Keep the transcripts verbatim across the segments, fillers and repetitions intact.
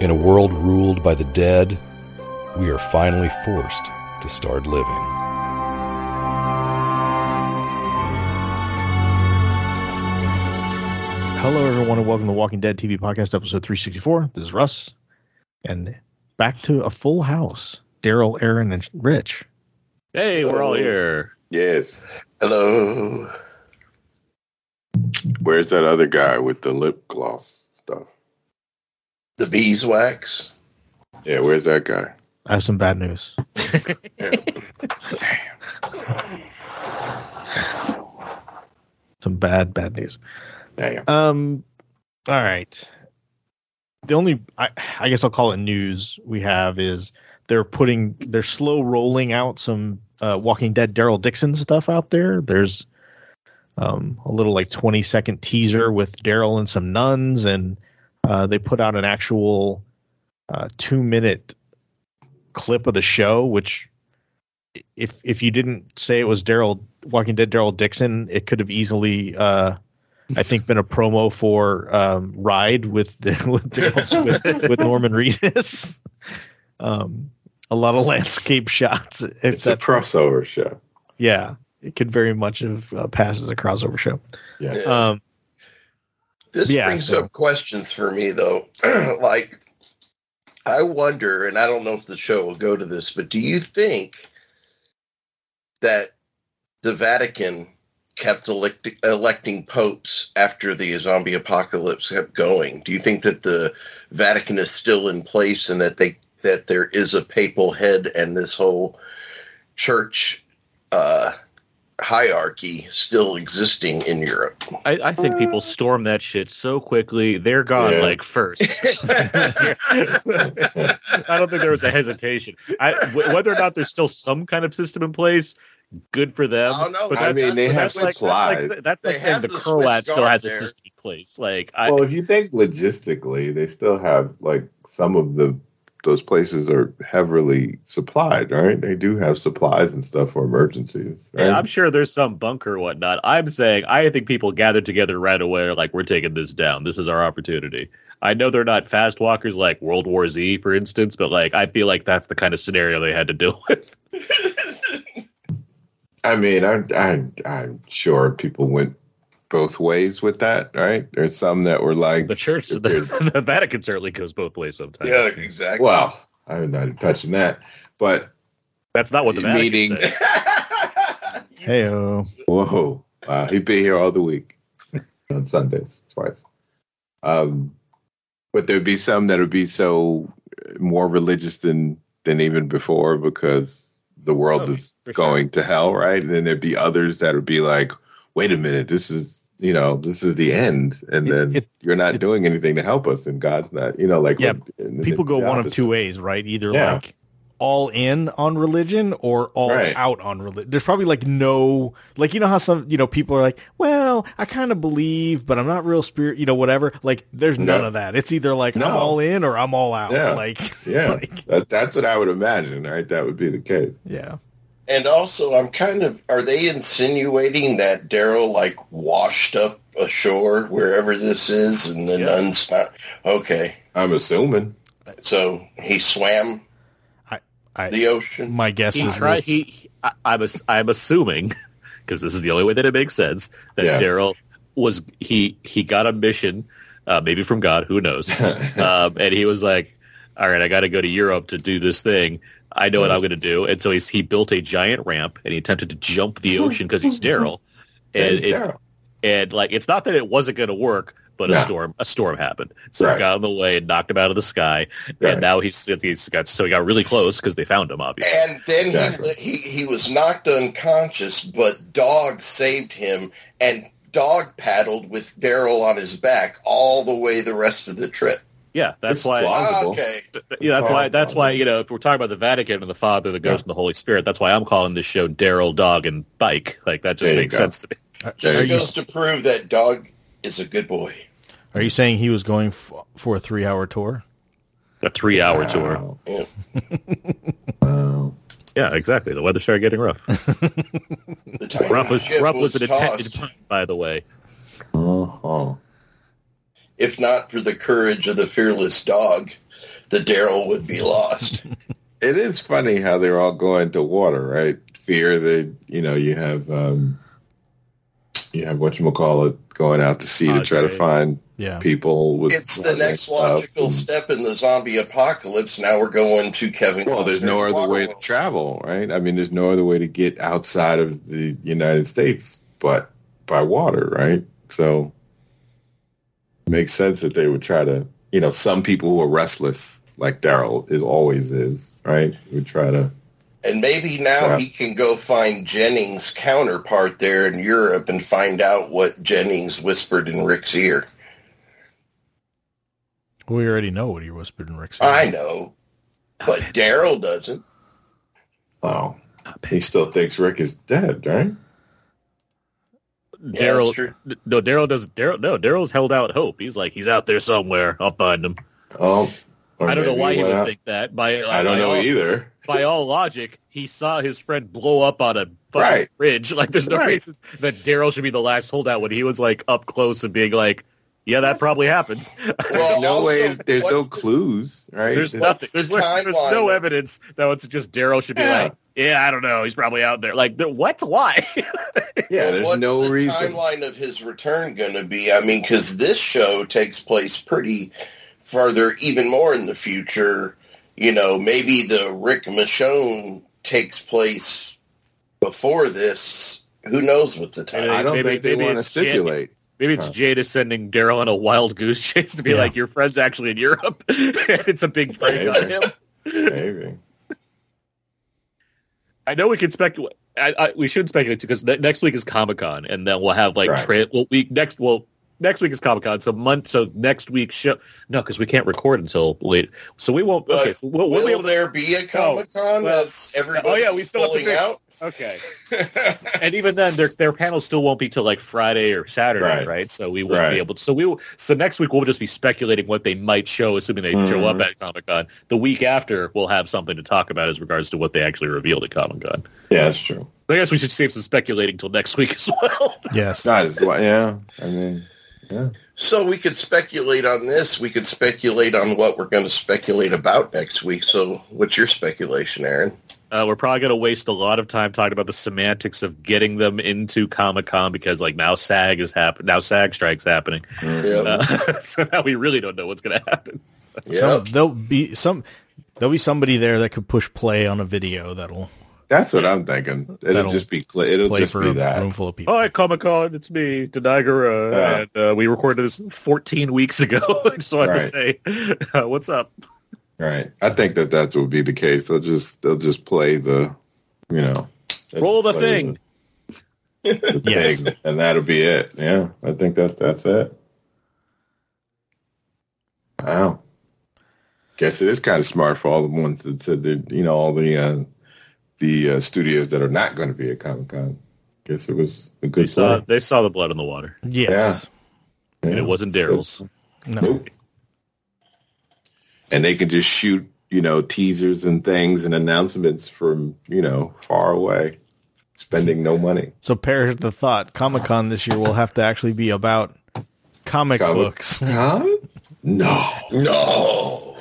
In a world ruled by the dead, we are finally forced to start living. Hello, everyone, and welcome to The Walking Dead T V Podcast, episode three sixty-four. This is Russ, and back to a full house. Daryl, Aaron, and Rich. Hey, hello. We're all here. Yes. Hello. Where's that other guy with the lip gloss stuff? The beeswax? Yeah, where's that guy? I have some bad news. Damn. Some bad, bad news. Um, all right. The only, I, I guess I'll call it news we have is they're putting, they're slow rolling out some uh, Walking Dead Daryl Dixon stuff out there. There's um, a little like twenty second teaser with Daryl and some nuns, and uh, they put out an actual uh, two minute clip of the show, which if if you didn't say it was Daryl, Walking Dead Daryl Dixon, it could have easily uh I think been a promo for um, Ride with the, with, with with Norman Reedus. Um, a lot of landscape shots. It's a crossover show. Yeah, it could very much have uh, passed as a crossover show. Yeah. Um, this yeah, brings so. up questions for me though. Like, I wonder, and I don't know if the show will go to this, but do you think that the Vatican kept elect- electing popes after the zombie apocalypse kept going? Do you think that the Vatican is still in place and that they that there is a papal head and this whole church uh, hierarchy still existing in Europe? I, I think people storm that shit so quickly, they're gone yeah. like first. I don't think there was a hesitation. I, w- whether or not there's still some kind of system in place, good for them. I don't know. But I mean, they have supplies. That's like, that's like saying the Croat still has a system in place. Like, I, well, if you think logistically, they still have like some of the those places are heavily supplied, right? They do have supplies and stuff for emergencies, right? Yeah, I'm sure there's some bunker or whatnot. I'm saying I think people gathered together right away, are like, we're taking this down. This is our opportunity. I know they're not fast walkers like World War Z, for instance, but like I feel like that's the kind of scenario they had to deal with. I mean, I, I, I'm sure people went both ways with that, right? There's some that were like... The church, the, the Vatican certainly goes both ways sometimes. Yeah, exactly. Well, I'm not touching that, but... That's not what the Vatican said. Hey-oh. Whoa. Uh, he'd be here all the week on Sundays, twice. Um, but there'd be some that would be so more religious than, than even before because... the world oh, is going sure. to hell, right? And then there'd be others that would be like, wait a minute, this is, you know, this is the end. And it, then it, you're not doing anything to help us. And God's not, you know, like, yeah, when, people go one of two ways, right? Either yeah. like all in on religion or all right. out on religion. There's probably like no, like, you know how some, you know, people are like, well, I kind of believe, but I'm not real spirit, you know, whatever. Like there's no. none of that. It's either like no. I'm all in or I'm all out. Yeah. Like, yeah, like, that, that's what I would imagine. Right. That would be the case. Yeah. And also I'm kind of, are they insinuating that Daryl like washed up ashore wherever this is and then yeah. unspot? Okay. I'm assuming. So he swam. I, the ocean. My guess he is tried, was, he. he I, I'm, I'm assuming, because this is the only way that it makes sense, that yes. Daryl was he. He got a mission, uh, maybe from God, who knows? um, and he was like, "All right, I got to go to Europe to do this thing. I know what I'm going to do." And so he's, he built a giant ramp and he attempted to jump the ocean because he's Daryl. And it, Daryl. and like it's not that it wasn't going to work. But yeah. a storm, a storm happened. So right. he got in the way and knocked him out of the sky. Right. And now he's, he's got so he got really close because they found him, obviously. And then exactly. he, he he was knocked unconscious, but Dog saved him, and Dog paddled with Daryl on his back all the way the rest of the trip. Yeah, that's it's why. Ah, okay. Yeah, that's why. That's why you know, if we're talking about the Vatican and the Father, the Ghost, yeah. and the Holy Spirit, that's why I'm calling this show Daryl, Dog, and Bike. Like that just there makes sense to me. Just goes to prove that Dog is a good boy. Are you saying he was going f- for a three-hour tour? A three-hour wow. tour. Oh. Wow. Yeah, exactly. The weather started getting rough. the Ruff was, Ruff was, was an attended pilot, by the way. Oh. oh. If not for the courage of the fearless dog, the Daryl would be lost. It is funny how they're all going to water, right? Fear that, you know, you have, um, you have whatchamacallit going out to sea okay. to try to find yeah. people. With it's the next logical and, step in the zombie apocalypse. Now we're going to Kevin. Well, Costner's there's no other water. way to travel, right? I mean, there's no other way to get outside of the United States but by water, right? So... makes sense that they would try to, you know, some people who are restless, like Daryl is always is, right? Would try to. And maybe now try. he can go find Jennings' counterpart there in Europe and find out what Jennings whispered in Rick's ear. We already know what he whispered in Rick's ear. I know, but Daryl doesn't. Oh, he still thinks Rick is dead, right? Daryl, yeah, no, Daryl doesn't. Daryl, no, Daryl's held out hope. He's like, he's out there somewhere. I'll find him. Oh, I don't know why he would out. think that. By I don't by know all, either. By all logic, he saw his friend blow up on a fucking bridge. Right. Like, there's no right. reason that Daryl should be the last holdout when he was like up close and being like, "Yeah, that probably happens." Well, no also, way. There's no the, clues, right? There's it's, nothing. There's, there's, there's no evidence that it's just Daryl should be yeah. like. Yeah, I don't know. He's probably out there. Like, what? Why? yeah, there's well, no the reason. What's the timeline of his return going to be? I mean, because this show takes place pretty further, even more in the future. You know, maybe the Rick Michonne takes place before this. Who knows what the time? I don't maybe, think they want to stipulate. Jan- Maybe it's huh. Jada sending Daryl on a wild goose chase to be yeah. like, your friend's actually in Europe. It's a big prank on him. Maybe. I know we can speculate. We should speculate too, because ne- next week is Comic-Con, and then we'll have like right. tra- well, we next well next week is Comic-Con, so month so next week's show. No, because we can't record until late, so we won't. But okay, so we'll, will we'll be able to- there be a Comic-Con? Oh, well, everybody oh yeah, we still have to figure out. Okay, and even then, their their panel still won't be till like Friday or Saturday, right? right? So we won't right. be able to. So we will, so next week we'll just be speculating what they might show, assuming they mm-hmm. show up at Comic-Con. The week after, we'll have something to talk about as regards to what they actually revealed at Comic-Con. Yeah, that's true. So I guess we should save some speculating till next week as well. Yes, not as well. Yeah, I mean, yeah. So we could speculate on this. We could speculate on what we're going to speculate about next week. So, what's your speculation, Aaron? Uh, we're probably going to waste a lot of time talking about the semantics of getting them into Comic-Con because, like, now SAG is happen- now SAG strike's happening. Yep. Uh, so now we really don't know what's going to happen. Yep. So there'll be some. There'll be somebody there that could push play on a video that'll. That's what I'm thinking. It'll just be cl- it'll just be that. Room full of people. Hi, Comic-Con, it's me, Danai Gurira, yeah. and uh, we recorded this fourteen weeks ago. So I right. have to say, uh, what's up? Right, I think that that would be the case. They'll just they'll just play the, you know, roll the thing, the, the yes. thing, and that'll be it. Yeah, I think that that's it. Wow, guess it is kind of smart for all the ones that said that, you know, all the uh, the uh, studios that are not going to be at Comic-Con. Guess it was a good. They saw, they saw the blood on the water. Yes, yeah. and yeah. it wasn't Daryl's. No. Nope. And they can just shoot, you know, teasers and things and announcements from, you know, far away, spending no money. So perish the thought, Comic-Con this year will have to actually be about comic Comic- books. Huh? No. No.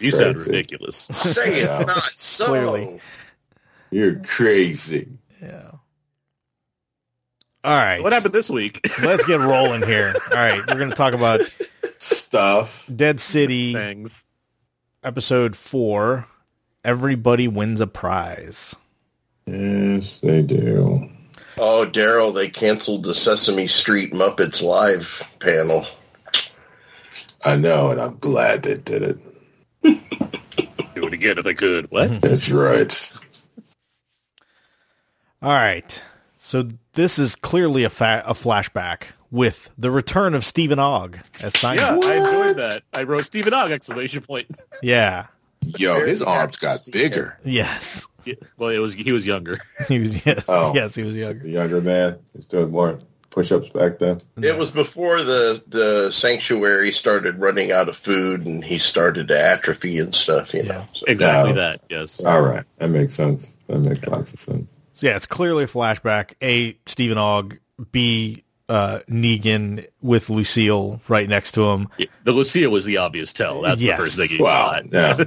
You sound ridiculous. Say it's yeah. not so. Clearly. You're crazy. Yeah. All right. What happened this week? Let's get rolling here. All right. We're going to talk about... stuff. Dead City things. Episode four. Everybody wins a prize. Yes, they do. Oh, Daryl, they canceled the Sesame Street Muppets Live panel. I know, and I'm glad they did it. Do it again if they could. What? That's right. All right. So this is clearly a, fa- a flashback. with the return of Stephen Ogg as Simon. Yeah, what? I enjoyed that. I wrote Stephen Ogg exclamation point. Yeah. Yo, his arms got bigger. Yes. Yeah, well, it was he was younger. He was yes, oh. yes, he was younger. The younger man. He's doing more push-ups back then. It was before the the sanctuary started running out of food and he started to atrophy and stuff. You yeah. know so, exactly um, that. Yes. All right, that makes sense. That makes yeah. lots of sense. So yeah, it's clearly a flashback. A, Stephen Ogg. B, uh, Negan with Lucille right next to him. Yeah, the Lucille was the obvious tell. That's yes. the first thing he wow. got. Yeah.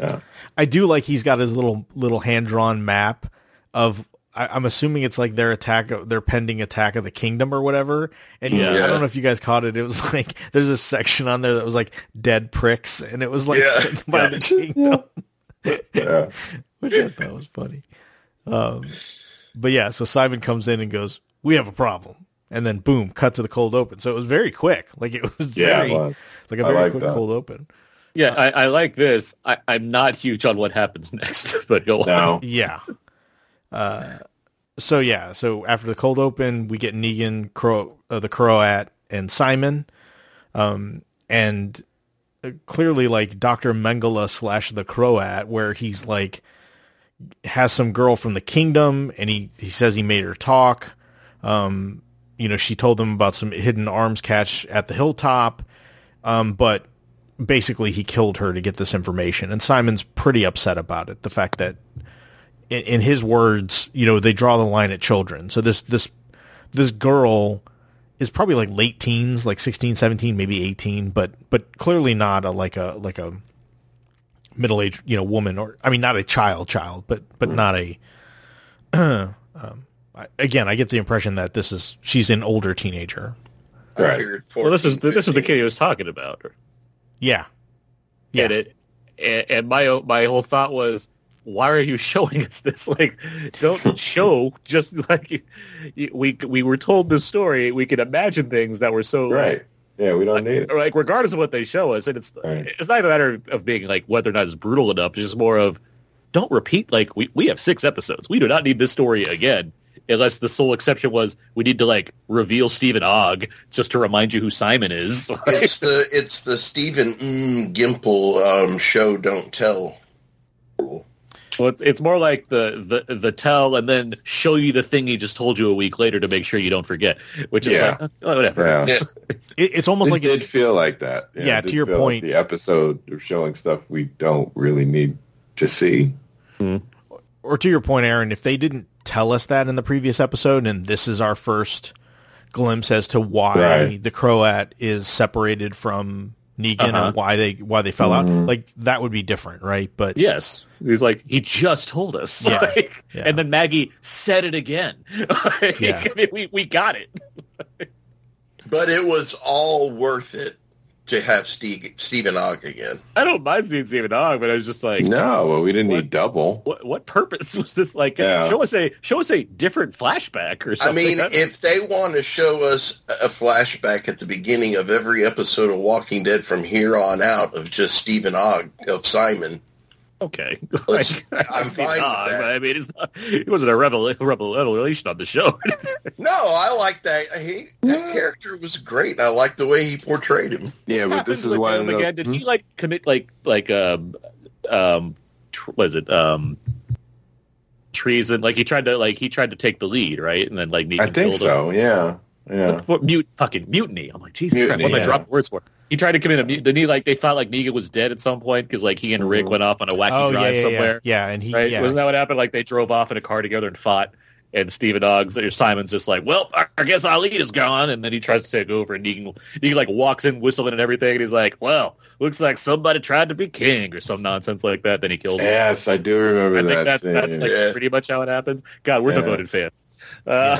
Yeah. I do like he's got his little little hand drawn map of I, I'm assuming it's like their attack of their pending attack of the kingdom or whatever. And yeah. I don't know if you guys caught it. It was like there's a section on there that was like dead pricks, and it was like yeah. by yeah. the kingdom, yeah. which I thought was funny. Um, but yeah, so Simon comes in and goes, "We have a problem," and then boom, cut to the cold open. So it was very quick. Like it was yeah, very like, like a very like quick that. cold open. Yeah, I, I like this. I, I'm not huge on what happens next, but you'll no. Yeah. Uh, so, yeah. So, after the cold open, we get Negan, Cro- uh, the Croat, and Simon. Um, and clearly, like, Doctor Mengele slash the Croat, where he's, like, has some girl from the kingdom, and he, he says he made her talk. Um, you know, she told him about some hidden arms catch at the hilltop, um, but... basically he killed her to get this information, and Simon's pretty upset about it. The fact that in, in his words, you know, they draw the line at children. So this, this, this girl is probably like late teens, like sixteen, seventeen, maybe eighteen, but, but clearly not a, like a, like a middle-aged, you know, woman, or, I mean, not a child child, but, but not a, um, I, again, I get the impression that this is, she's an older teenager. Right. fourteen, well, this is, the, this is the kid he was talking about. Yeah, yeah. Get it? And, and my my whole thought was, why are you showing us this? Like, don't show. Just like we we were told this story, we could imagine things that were so right. Like, yeah, we don't like, need it. Like, regardless of what they show us, and it's right. it's not even a matter of being like whether or not it's brutal enough. It's just more of don't repeat. Like we we have six episodes. We do not need this story again. Unless the sole exception was we need to like reveal Stephen Ogg just to remind you who Simon is. It's the it's the Stephen M. Gimple um, show don't tell. Well, it's, it's more like the, the the tell and then show you the thing he just told you a week later to make sure you don't forget. Which is yeah. like oh, whatever. Yeah. Yeah. It, it's almost this like did it did feel like that. Yeah, yeah, to your point, like the episode of showing stuff we don't really need to see. Mm-hmm. Or to your point, Aaron, if they didn't tell us that in the previous episode, and this is our first glimpse as to why right. the Croat is separated from Negan uh-huh. and why they why they fell mm-hmm. out, like that would be different, right? But yes, he's like he just told us, yeah. Like, yeah. and then Maggie said it again. Like, yeah. I mean, we we got it, but it was all worth it to have Steve, Stephen Ogg again. I don't mind seeing Stephen Ogg, but I was just like... No, well, we didn't what, need double. What, what purpose was this? Like, yeah. show us a show us a different flashback or something. I mean, that's... if they want to show us a flashback at the beginning of every episode of Walking Dead from here on out of just Stephen Ogg, of Simon... Okay. Like, I'm fine Ogg, with that. I mean, it's not, it wasn't a revel- revel- revelation on the show. No, I like that. He, that character was great. I liked the way he portrayed him. Yeah, but this is why... Again, did hmm? he, like, commit, like, like um, um, what is it, um, treason? Like, he tried to, like, he tried to take the lead, right? And then, like, Negan I think so, him. yeah. Yeah. What, what, mute, fucking mutiny. I'm like, Jesus Christ, what am I dropping words for? He tried to commit a mutiny. He, like, they thought like Negan was dead at some point because like he and Rick went off on a wacky oh, drive yeah, yeah, somewhere. Yeah. yeah, and he right? yeah. Wasn't that what happened? Like they drove off in a car together and fought. And Stephen Ogg's or Simon's just like, well, I guess our lead is gone. And then he tries to take over, and Negan, Negan like walks in whistling and everything. And he's like, well, looks like somebody tried to be king or some nonsense like that. Then he killed him. Yes, I do remember I that. I think that's, scene. that's like yeah. pretty much how it happens. God, we're yeah. devoted fans. Uh,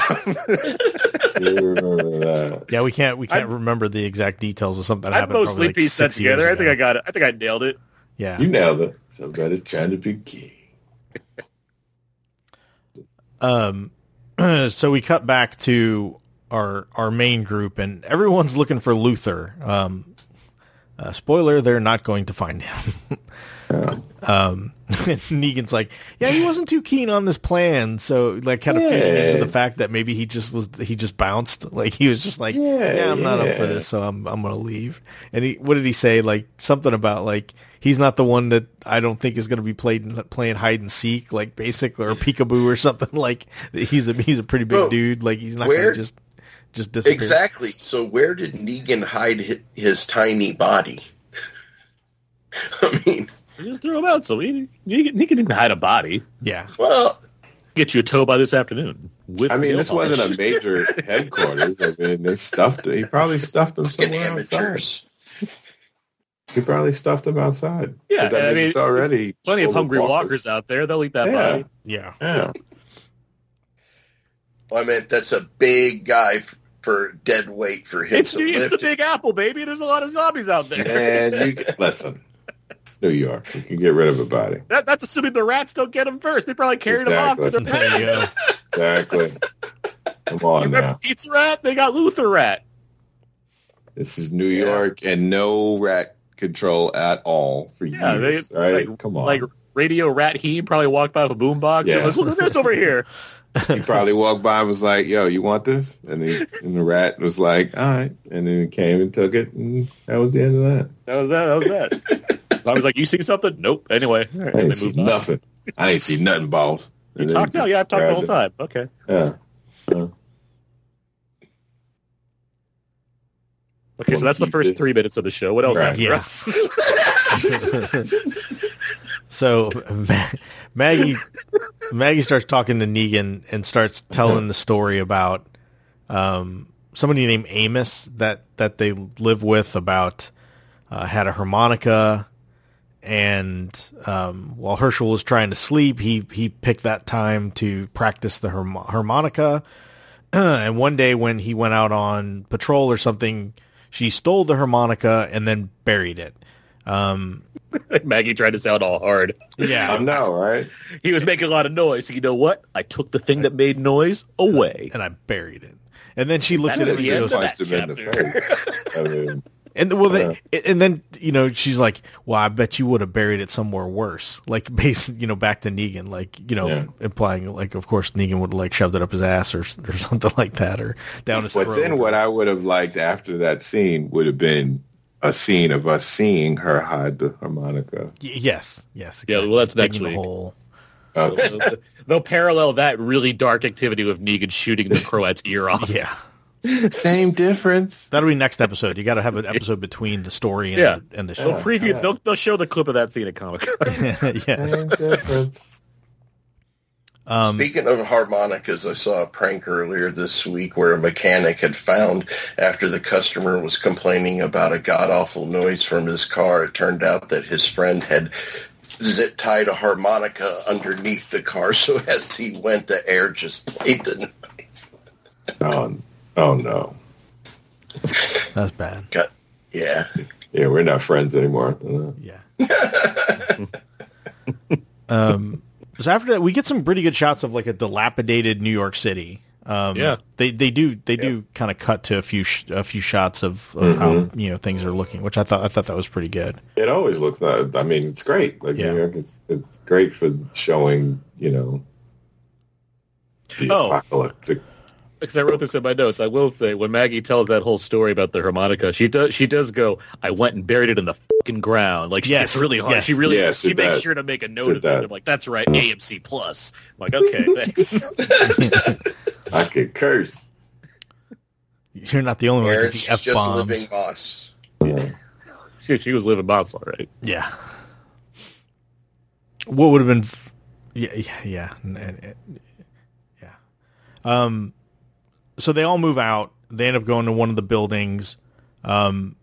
yeah, we can't we can't I, remember the exact details of something that happened. I mostly like pieced that together. I think I got it. I think I nailed it. Yeah, you nailed it. Somebody's trying to be king. um, so we cut back to our our main group, and everyone's looking for Luther. Um, Uh, spoiler, they're not going to find him. um, Negan's like, yeah, he wasn't too keen on this plan. So like kind of yeah. feeding into the fact that maybe he just was, he just bounced. Like he was just like, yeah, yeah I'm yeah. not up for this. So I'm, I'm going to leave. And he, what did he say? Like something about like, he's not the one that I don't think is going to be played, playing hide and seek, like basically, or peekaboo or something. Like he's a, he's a pretty big Bro, dude. Like he's not going to just. Just disappears. Exactly. So where did Negan hide his, his tiny body? I mean, he just threw him out. So he, Negan, Negan didn't hide a body. Yeah. Well, get you a toe by this afternoon. With I mean, this polish. Wasn't a major headquarters. I mean, they stuffed it. He probably stuffed him somewhere outside. He probably stuffed him outside. Yeah, I, I mean, it's already plenty of hungry walkers. walkers out there. They'll eat that yeah. body. Yeah. Yeah. Well, I mean, that's a big guy. F- For dead weight for him. It's, to it's lift the it. Big Apple, baby. There's a lot of zombies out there. And you listen, it's New York. You can get rid of a body. That, that's assuming the rats don't get him first. They probably carried exactly. him off with their rat. Exactly. Come on you now. Pizza rat. They got Luther rat. This is New yeah. York, and no rat control at all for yeah, years. They, right? Like, come on. Like Radio Rat Heem probably walked by with a boombox. Yeah. Look at this over here. He probably walked by and was like, yo, you want this? And, he, and the rat was like, all right. And then he came and took it, and that was the end of that. That was that. That was that. I was like, you see something? Nope. Anyway. Right. I didn't see nothing. On. I didn't see nothing, boss. And you talked now? Yeah, I've talked the whole time. It. Okay. Yeah. yeah. Okay, well, so that's the first did. three minutes of the show. What else? Right. Yes. So Maggie Maggie starts talking to Negan and starts telling the story about um, somebody named Amos that, that they live with about uh, had a harmonica, and um, while Hershel was trying to sleep, he, he picked that time to practice the harm- harmonica. And one day when he went out on patrol or something, she stole the harmonica and then buried it. Um, Maggie tried to sound all hard. Yeah, I know, right? He was making a lot of noise. You know what? I took the thing that made noise away, and I buried it. And then she looks that at him and well, then, and then you know she's like, "Well, I bet you would have buried it somewhere worse." Like, based, you know, back to Negan, like you know, yeah. implying like, of course, Negan would have like shoved it up his ass or or something like that, or down his but throat. But then, what I would have liked after that scene would have been a scene of us seeing her hide the harmonica. Yes, yes. Exactly. Yeah, well, that's next week. Whole... Okay. They'll, they'll, they'll parallel that really dark activity with Negan shooting the Croat's ear off. Yeah. Same difference. That'll be next episode. You got to have an episode between the story and, yeah. the, and the show. They'll, preview, they'll, they'll show the clip of that scene at Comic-Con. Yes. Same difference. Um, Speaking of harmonicas, I saw a prank earlier this week where a mechanic had found, after the customer was complaining about a god-awful noise from his car, it turned out that his friend had zip-tied a harmonica underneath the car, so as he went, the air just played the noise. Oh, oh no. That's bad. Got, yeah. Yeah, we're not friends anymore. Yeah. um... So after that, we get some pretty good shots of like a dilapidated New York City. Um, yeah, they they do they yeah. do kind of cut to a few sh- a few shots of, of mm-hmm. how you know things are looking, which I thought I thought that was pretty good. It always looks that. I mean, it's great. Like yeah. New York, is, it's great for showing you know the oh. apocalyptic. Because I wrote this in my notes, I will say when Maggie tells that whole story about the harmonica, she does she does go, I went and buried it in the fucking ground. Like yes, she gets really hard. Yes, she really yes, she makes does. sure to make a note she of does. it. I'm like, that's right, A M C plus. I'm like, okay, thanks. I could curse. You're not the only Marriage one with the F bombs. Living boss. Yeah. she, she was living boss, all right. Yeah. What would have been? F- yeah, yeah, yeah, and, and, yeah. Um. So they all move out. They end up going to one of the buildings. Um,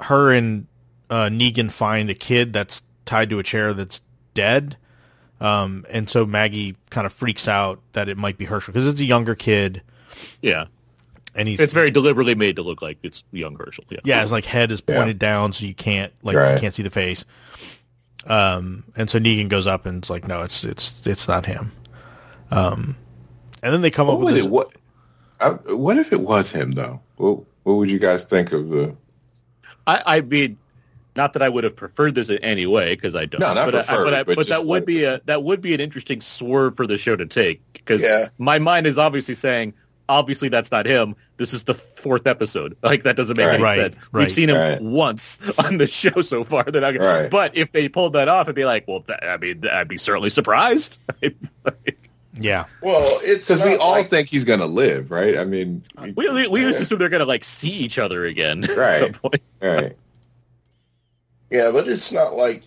her and uh, Negan find a kid that's tied to a chair that's dead. Um, and so Maggie kind of freaks out that it might be Hershel because it's a younger kid. Yeah. And he's It's very deliberately made to look like it's young Hershel. Yeah, yeah his like, head is pointed yeah. down so you can't like right. you can't see the face. Um, and so Negan goes up and is like, no, it's it's it's not him. Um, and then they come what up with this... It, what? I, what if it was him, though? What, what would you guys think of the... I, I mean, Not that I would have preferred this in any way, because I don't. No, not but preferred. I, but, I, but, but that would like, be a that would be an interesting swerve for the show to take, because yeah. my mind is obviously saying, obviously that's not him. This is the fourth episode. Like, that doesn't make right. any right. sense. Right. We've seen him right. once on the show so far. They're not gonna, right. But if they pulled that off, I'd be like, well, that, I mean, I'd be certainly surprised. Like, yeah. Well, it's because we all like, think he's going to live, right? I mean, we we, we, we yeah. just assume they're going to like see each other again right. at some point. Right. Yeah, but it's not like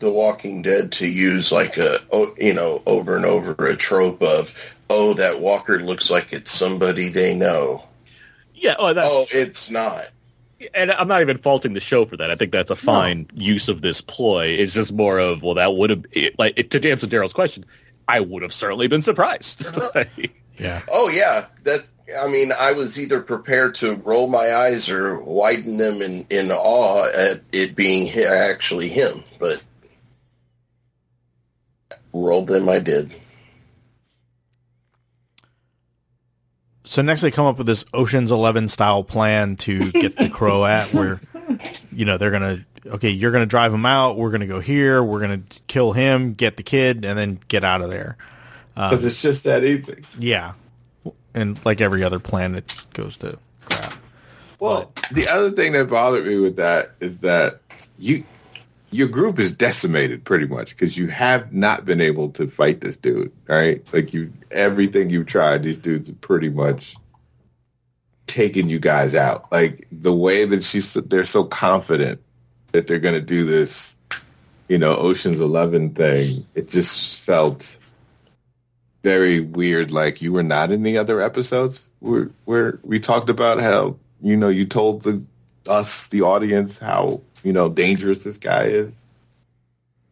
The Walking Dead to use like a, you know, over and over a trope of, oh, that walker looks like it's somebody they know. Yeah. Oh, that's, oh it's not. And I'm not even faulting the show for that. I think that's a fine no. use of this ploy. It's just more of, well, that would have, like, it, to answer Daryl's question, I would have certainly been surprised. Like, yeah. Oh, yeah. That. I mean, I was either prepared to roll my eyes or widen them in, in awe at it being actually him, but rolled them I did. So next they come up with this Ocean's Eleven style plan to get the Croat, where, you know, they're going to, okay, you're going to drive him out, we're going to go here, we're going to kill him, get the kid, and then get out of there. Because um, it's just that easy. Yeah. And like every other plan, it goes to crap. Well, but the other thing that bothered me with that is that you your group is decimated pretty much because you have not been able to fight this dude, right? Like, you, everything you've tried, these dudes have pretty much taken you guys out. Like, the way that she's, they're so confident that they're going to do this, you know, Ocean's Eleven thing, it just felt very weird. Like, you were not in the other episodes where where we talked about how, you know, you told the us the audience how, you know, dangerous this guy is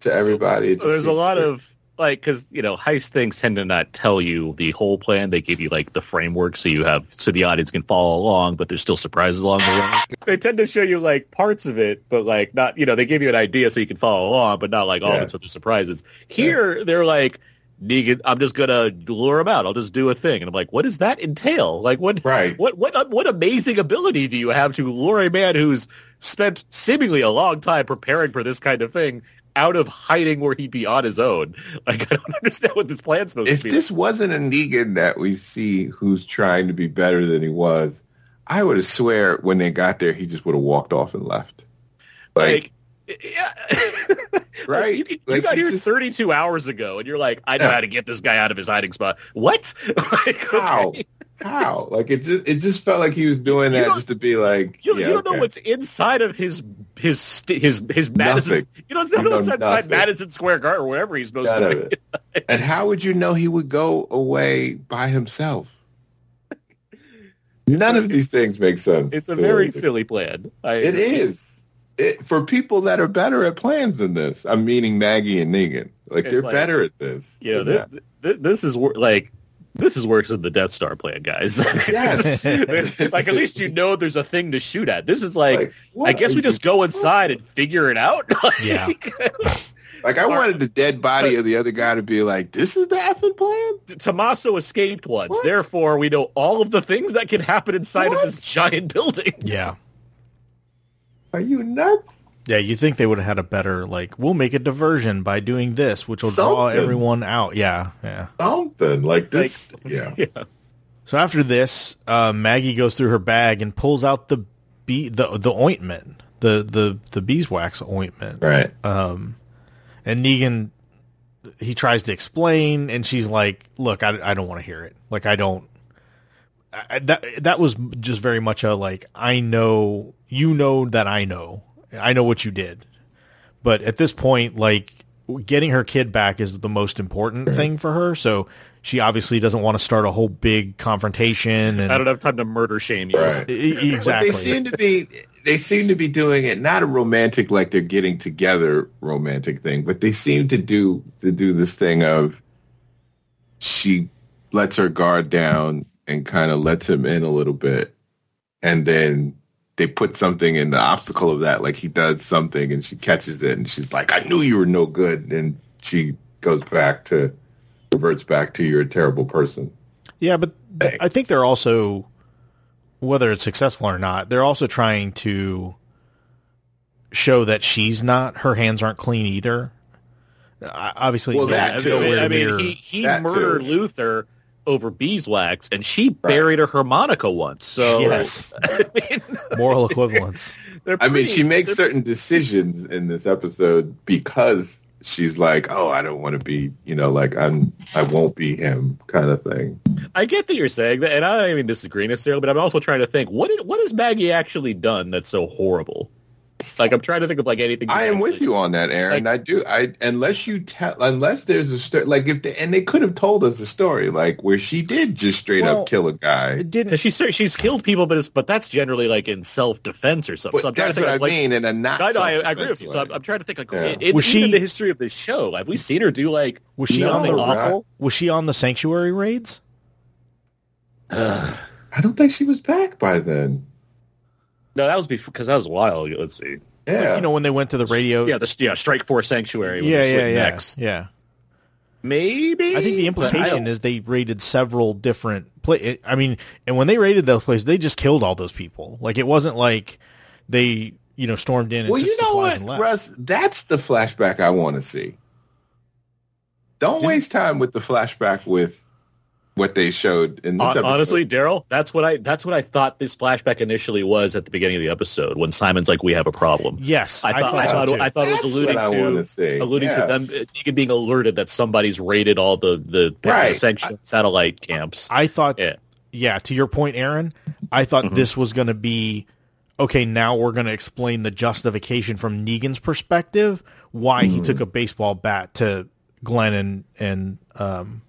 to everybody. It's there's a lot weird. Of like, because, you know, heist things tend to not tell you the whole plan. They give you like the framework so you have so the audience can follow along, but there's still surprises along the way. They tend to show you like parts of it, but like not, you know, they give you an idea so you can follow along, but not like all yeah. of it's other surprises. Here yeah. they're like, Negan, I'm just gonna lure him out. I'll just do a thing, and I'm like, what does that entail? Like, what, right. what, what, what amazing ability do you have to lure a man who's spent seemingly a long time preparing for this kind of thing out of hiding where he'd be on his own? Like, I don't understand what this plan's supposed if to be. If this wasn't a Negan that we see who's trying to be better than he was, I would have swear when they got there, he just would have walked off and left. Like. like Yeah, right. You, you like, got here just thirty-two hours ago, and you're like, I know yeah. how to get this guy out of his hiding spot. What? Like, how? Okay. How? Like, it just it just felt like he was doing you that just to be like, you, yeah, you don't okay. know what's inside of his his his his Madison. You don't, you don't know what's inside nothing. Madison Square Garden or wherever he's supposed None to be. And how would you know he would go away by himself? None of these things make sense. It's a very silly plan. I, it is. It, for people that are better at plans than this, I'm meaning Maggie and Negan. Like, it's they're like, better at this. Yeah, th- th- this is wor- like this is worse than the Death Star plan, guys. Yes. Like, at least you know there's a thing to shoot at. This is like, like I guess we just go inside and figure it out. Like, yeah. Like, I wanted the dead body but, of the other guy to be like, this is the effing plan? Tommaso escaped once. What? Therefore, we know all of the things that can happen inside what? of this giant building. Yeah. Are you nuts? Yeah, you think they would have had a better, like, we'll make a diversion by doing this, which will Something. draw everyone out. Yeah, yeah. Something like this. Like, yeah. yeah. So after this, uh, Maggie goes through her bag and pulls out the bee, the the ointment, the the, the beeswax ointment. Right. Um, and Negan, he tries to explain, and she's like, "Look, I, I don't want to hear it. Like, I don't." I, that that was just very much a like, I know you know that I know I know what you did, but at this point, like, getting her kid back is the most important right. thing for her. So she obviously doesn't want to start a whole big confrontation. And I don't have time to murder shame you. Right. Exactly. But they seem to be they seem to be doing it not a romantic, like they're getting together romantic thing, but they seem to do to do this thing of she lets her guard down and kind of lets him in a little bit, and then they put something in the obstacle of that, like he does something and she catches it and she's like, I knew you were no good, and she goes back to reverts back to you're a terrible person. Yeah, but th- I think they're also, whether it's successful or not, they're also trying to show that she's not, her hands aren't clean either. Obviously, well, that too. I mean, he, he murdered too. Luther over beeswax, and she buried right. a harmonica once. So, yes, I mean, moral equivalence. Pretty, I mean, she makes certain decisions in this episode because she's like, "Oh, I don't want to be, you know, like I'm, I won't be him," kind of thing. I get that you're saying that, and I don't even disagree necessarily, but I'm also trying to think what did, what has Maggie actually done that's so horrible? Like, I'm trying to think of, like, anything. I am with you on that, Aaron. Like, I do. I Unless you tell, unless there's a story, like, if they, and they could have told us a story, like, where she did just straight well, up kill a guy. Didn't she? She's killed people, but it's, but that's generally, like, in self-defense or something. But so I'm that's to think, what like, I mean, in a not I, I, I agree with you, so I'm, I'm trying to think, like, yeah. it, was she, in the history of this show, have we seen her do, like, was she on the awful? Was she on the Sanctuary raids? Uh, I don't think she was back by then. No, that was before, because that was a while ago. Let's see. Yeah. Like, you know, when they went to the radio. Yeah, the yeah, Strike Force Sanctuary. Yeah, yeah, yeah. Next. Yeah. Maybe? I think the implication is they raided several different places. I mean, and when they raided those places, they just killed all those people. Like, it wasn't like they, you know, stormed in and well, took you know supplies what, Russ? That's the flashback I want to see. Don't Didn't, waste time with the flashback with what they showed in this episode. Honestly, Daryl, that's what I that's what I thought this flashback initially was at the beginning of the episode when Simon's like, "We have a problem." Yes, I thought I thought, I thought, I thought it was alluding to alluding yeah. to them Negan being alerted that somebody's raided all the the, right. the sanctioned satellite camps. I thought, yeah. yeah, to your point, Aaron, I thought mm-hmm. this was going to be okay. Now we're going to explain the justification from Negan's perspective why mm-hmm. he took a baseball bat to Glenn and and. Um,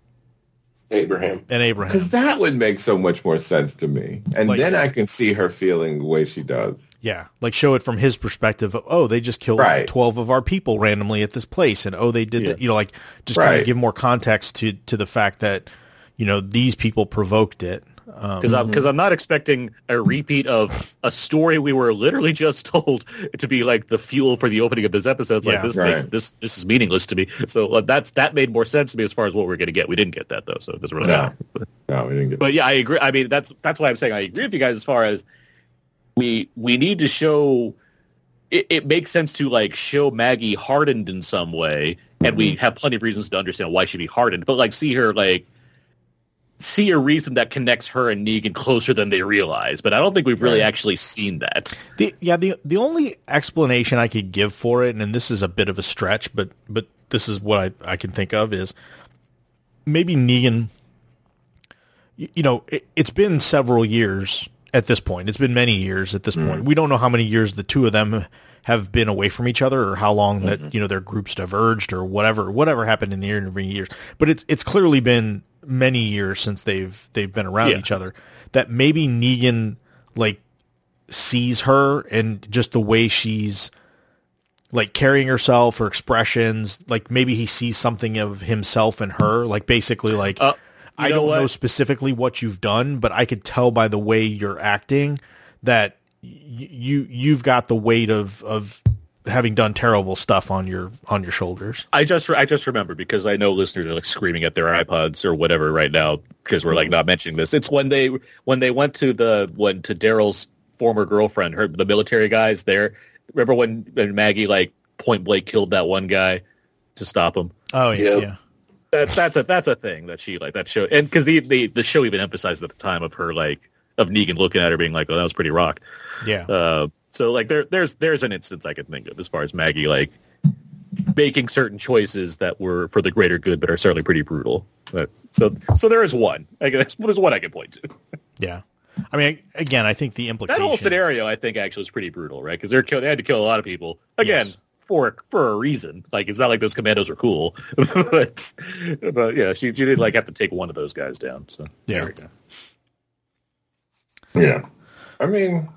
Abraham. And Abraham. Because that would make so much more sense to me. And like, then I can see her feeling the way she does. Yeah. Like, show it from his perspective of, oh, they just killed right. twelve of our people randomly at this place. And, oh, they did yeah. that. You know, like, just right. kind of give more context to, to the fact that, you know, these people provoked it. Because um, I'm, mm-hmm. I'm not expecting a repeat of a story we were literally just told to be like the fuel for the opening of this episode. It's yeah, like this, right. thing, this, this is meaningless to me. So uh, that's that made more sense to me as far as what we're going to get. We didn't get that though, so it doesn't really no. matter. But, no, we didn't get. But yeah, I agree. I mean, that's that's why I'm saying I agree with you guys as far as we we need to show. It, it makes sense to like show Maggie hardened in some way, and mm-hmm. we have plenty of reasons to understand why she'd be hardened. But like, see her like. see a reason that connects her and Negan closer than they realize, but I don't think we've really right. actually seen that. The, yeah, the the only explanation I could give for it, and this is a bit of a stretch, but but this is what I, I can think of, is maybe Negan, you, you know, it, it's been several years at this point. It's been many years at this mm-hmm. point. We don't know how many years the two of them have been away from each other, or how long mm-hmm. that, you know, their groups diverged, or whatever whatever happened in the intervening years. But it's it's clearly been many years since they've they've been around yeah. each other, that maybe Negan like sees her and just the way she's like carrying herself, her expressions, like maybe he sees something of himself in her, like basically like uh, I don't know, know specifically what you've done, but I could tell by the way you're acting that y- you you've got the weight of of having done terrible stuff on your on your shoulders. I just I just remember, because I know listeners are like screaming at their iPods or whatever right now because we're like not mentioning this. It's when they when they went to the when to Daryl's former girlfriend, her the military guys there. Remember when, when Maggie like point blank killed that one guy to stop him? Oh yeah, yep. yeah. That's that's a that's a thing that she like that show, and because the, the the show even emphasized at the time of her like of Negan looking at her being like, oh, that was pretty rock. Yeah. Uh, So like there there's there's an instance I could think of as far as Maggie like making certain choices that were for the greater good but are certainly pretty brutal. But, so so there is one. I guess there's one I can point to. Yeah, I mean, again, I think the implication, that whole scenario I think actually is pretty brutal, right? Because they're killed, they had to kill a lot of people again yes. for for a reason. Like, it's not like those commandos are cool, but but yeah, she she did like have to take one of those guys down. So yeah, there we go. yeah. I mean,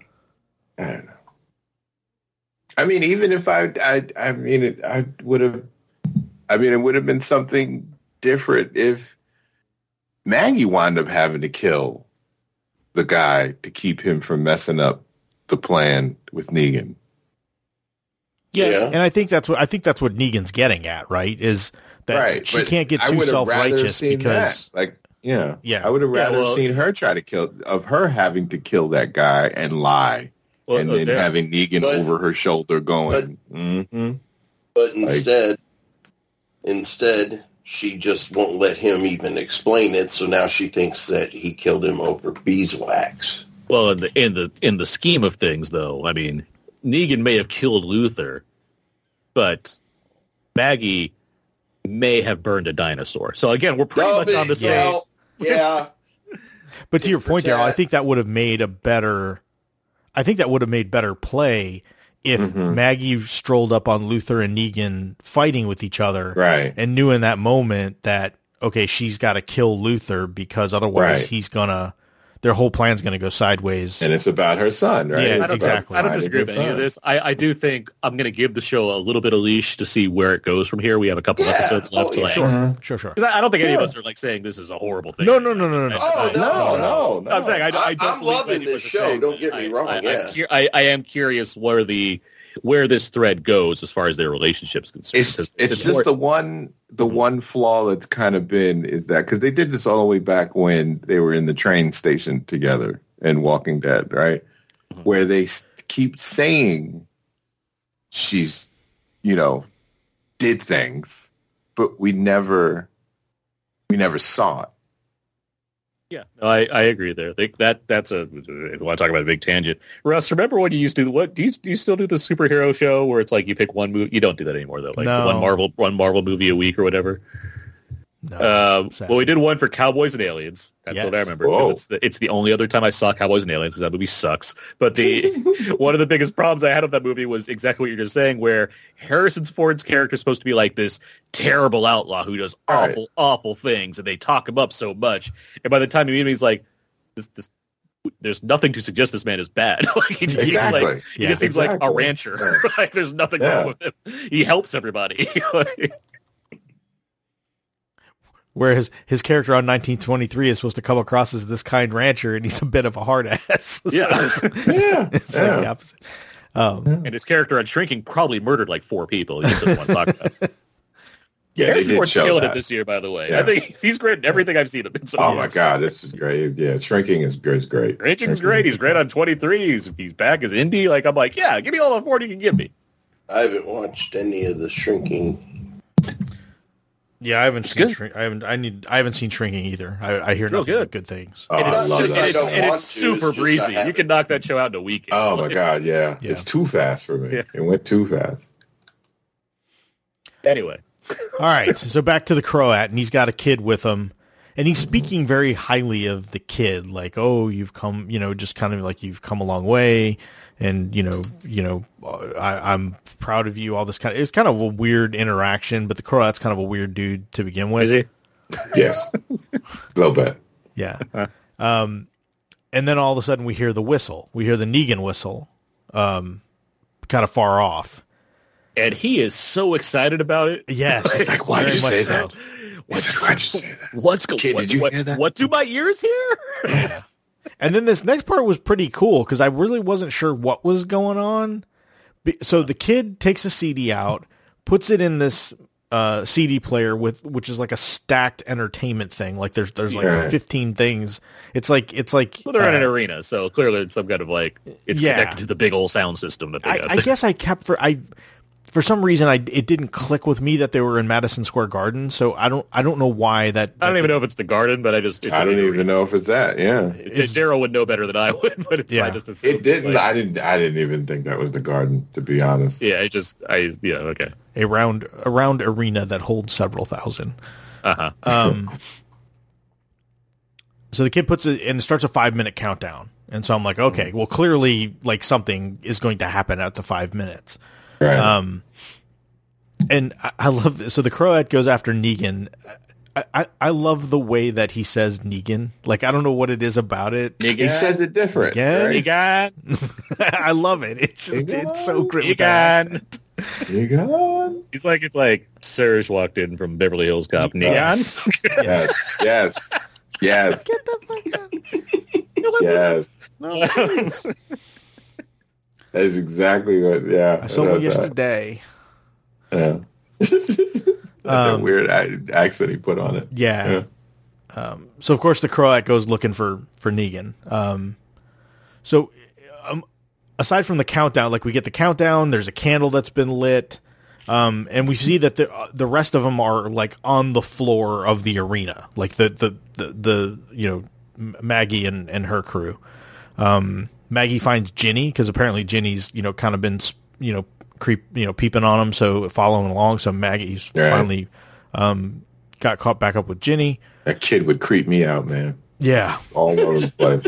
I don't know. I mean, even if I, I, I mean, it, I would have, I mean, it would have been something different if Maggie wound up having to kill the guy to keep him from messing up the plan with Negan. Yeah, yeah. And I think that's what I think that's what Negan's getting at, right? Is that right, she can't get too self-righteous because, that. like, yeah, yeah, I would have rather yeah, well, seen her try to kill of her having to kill that guy and lie. well, and oh, then damn. having Negan but, over her shoulder going. But, mm-hmm. but instead, I, instead, she just won't let him even explain it. So now she thinks that he killed him over beeswax. Well, in the in the in the scheme of things, though, I mean, Negan may have killed Luther, but Maggie may have burned a dinosaur. So again, we're pretty Love much on the same. Yeah. yeah. But to your point, Daryl, I think that would have made a better. I think that would have made better play if mm-hmm. Maggie strolled up on Luther and Negan fighting with each other, right? And knew in that moment that okay, she's got to kill Luther because otherwise right. he's gonna. Their whole plan's going to go sideways. And it's about her son, right? Yeah, I exactly. I don't disagree with any of this. I, I do think I'm going to give the show a little bit of leash to see where it goes from here. We have a couple yeah. episodes left. Oh, yeah. to like, sure, mm-hmm. sure, sure. Because I, I don't think yeah. any of us are like saying this is a horrible thing. No, no, no, no, no. Oh, no, no, no. no. I'm saying I, I don't I'm loving this show. Saying, don't get me wrong. I, I, yeah. cu- I, I am curious where the where this thread goes as far as their relationship's concerned. It's, it's, it's just the one. The one flaw that's kind of been is that because they did this all the way back when they were in the train station together in Walking Dead, right? Mm-hmm. Where they keep saying she's, you know, did things, but we never, we never saw it. Yeah, no, I, I agree there. They, that that's a. If you want to talk about a big tangent, Russ, remember when you used to do what? Do you do you still do the superhero show where it's like you pick one movie? You don't do that anymore though. Like no. one Marvel one Marvel movie a week or whatever. No, um, well, we did one for Cowboys and Aliens. That's yes. what I remember. It's the, it's the only other time I saw Cowboys and Aliens because that movie sucks. But the one of the biggest problems I had with that movie was exactly what you're just saying, where Harrison Ford's character is supposed to be like this terrible outlaw who does awful, right. awful things, and they talk him up so much. And by the time you meet him, he's like, this, this, there's nothing to suggest this man is bad. like, he, exactly. like, he yeah, just seems exactly. like a rancher. Yeah. like There's nothing yeah. wrong with him. He helps everybody. like, Where his, his character on nineteen twenty-three is supposed to come across as this kind rancher, and he's a bit of a hard ass. so yeah. It's, yeah. It's yeah. like the opposite. Um, yeah. And his character on Shrinking probably murdered like four people. You didn't want to talk about. yeah, Harrison Ford killed it this year, by the way. Yeah. I think he's great in everything I've seen him in. Oh, years. my God. This is great. Yeah, Shrinking is great. Shrinking's Shrinking. great. He's great on twenty-three. He's, he's back as Indy. Like, I'm like, yeah, give me all the Ford you can give me. I haven't watched any of the Shrinking. Yeah, I haven't it's seen. Shrink, I haven't. I need. I haven't seen Shrinking either. I, I hear nothing good. but good things. Oh, and it's, I love that. And it's, and it's super it's breezy. You can knock that show out in a weekend. Oh my god, yeah. yeah. It's too fast for me. Yeah. It went too fast. Anyway, all right. So back to the Croat, and he's got a kid with him, and he's speaking very highly of the kid, like, "Oh, you've come, you know, just kind of like you've come a long way." And, you know, you know, I, I'm proud of you, all this kind of, it's kind of a weird interaction, but the Croat's kind of a weird dude to begin with. Is he? Yes. A little bit. Yeah. Um, and then all of a sudden we hear the whistle. We hear the Negan whistle um, kind of far off. And he is so excited about it. Yes. It's like, why did you say so. that? Why'd you, why'd you say that? What's going on? What, what, what, what do my ears hear? Yeah. And then this next part was pretty cool because I really wasn't sure what was going on. So the kid takes a C D out, puts it in this uh, C D player with which is like a stacked entertainment thing. Like there's there's like yeah. fifteen things. It's like it's like well they're uh, in an arena, so clearly it's some kind of like it's yeah. connected to the big old sound system that they got. I, I guess I kept for I for some reason I it didn't click with me that they were in Madison Square Garden. So I don't I don't know why that. that I don't even know if it's the Garden, but I just it's I don't even know if it's that. Yeah, Daryl would know better than I would, but it's yeah. I just assumed it didn't. Like, I didn't. I didn't even think that was the Garden, to be honest. Yeah, it just I yeah okay a round a round arena that holds several thousand. Uh huh. Um. So the kid puts it and it starts a five minute countdown, and so I'm like, okay, well, clearly like something is going to happen at the five minutes. Right. Um, and I, I love this. So the Croat goes after Negan. I, I, I love the way that he says Negan. Like, I don't know what it is about it. Negan. He says it different. Negan. Negan. I love it. It's just, Negan. It's so great. Negan. Negan. He's like, it's like Serge walked in from Beverly Hills Cop. Negan. Negan. Yes. Yes. Yes. Get the fuck out. No, yes. No. That's exactly what, yeah. I saw one yesterday. Yeah. That's um, a weird accent he put on it. Yeah. yeah. Um, so, of course, the Croat goes looking for, for Negan. Um, so, um, aside from the countdown, like we get the countdown, there's a candle that's been lit, um, and we see that the the rest of them are like on the floor of the arena, like the the the, the you know, Maggie and, and her crew. Um, Maggie finds Ginny because apparently Ginny's, you know, kind of been, you know, creep, you know, peeping on him, so following along. So Maggie's yeah. finally um, got caught back up with Ginny. That kid would creep me out, man. Yeah, all over the place,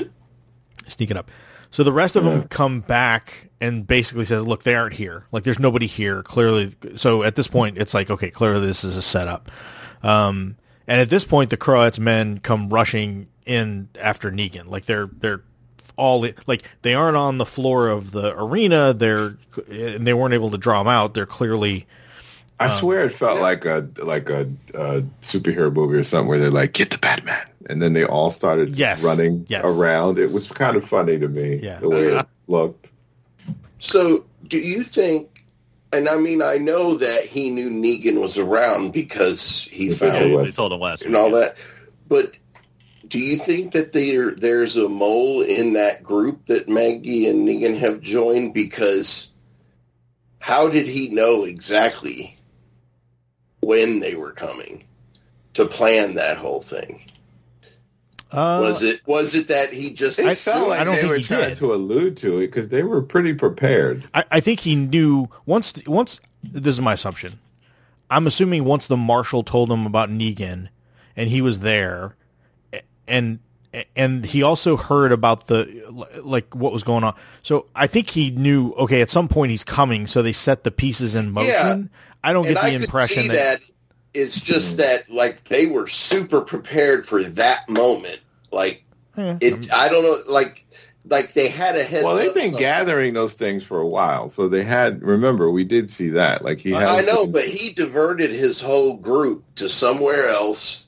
sneaking up. So the rest of yeah. them come back and basically says, "Look, they aren't here. Like, there's nobody here. Clearly." So at this point, it's like, okay, clearly this is a setup. Um, and at this point, the Croat's men come rushing in after Negan. Like they're they're. All like they aren't on the floor of the arena. They're and they weren't able to draw them out. They're clearly. Um, I swear, it felt yeah. like a like a, a superhero movie or something where they're like, "Get the Batman," and then they all started yes. running yes. around. It was kind of funny to me yeah. the way it looked. So, do you think? And I mean, I know that he knew Negan was around because he yeah, found yeah, they told him last and week, all yeah. that, but. Do you think that there there's a mole in that group that Maggie and Negan have joined? Because how did he know exactly when they were coming to plan that whole thing? Uh, was it was it that he just? I felt like I don't they think were he trying did. to allude to it because they were pretty prepared. I, I think he knew once. Once this is my assumption. I'm assuming once the marshal told him about Negan and he was there. And and he also heard about the like what was going on. So I think he knew. Okay, at some point he's coming. So they set the pieces in motion. Yeah. I don't and get the I impression could see that, that it's just that like they were super prepared for that moment. Like yeah. it, I don't know. Like like they had a head. Well, they've been gathering those things for a while. So they had. Remember, we did see that. Like he. Had I know, but he diverted his whole group to somewhere else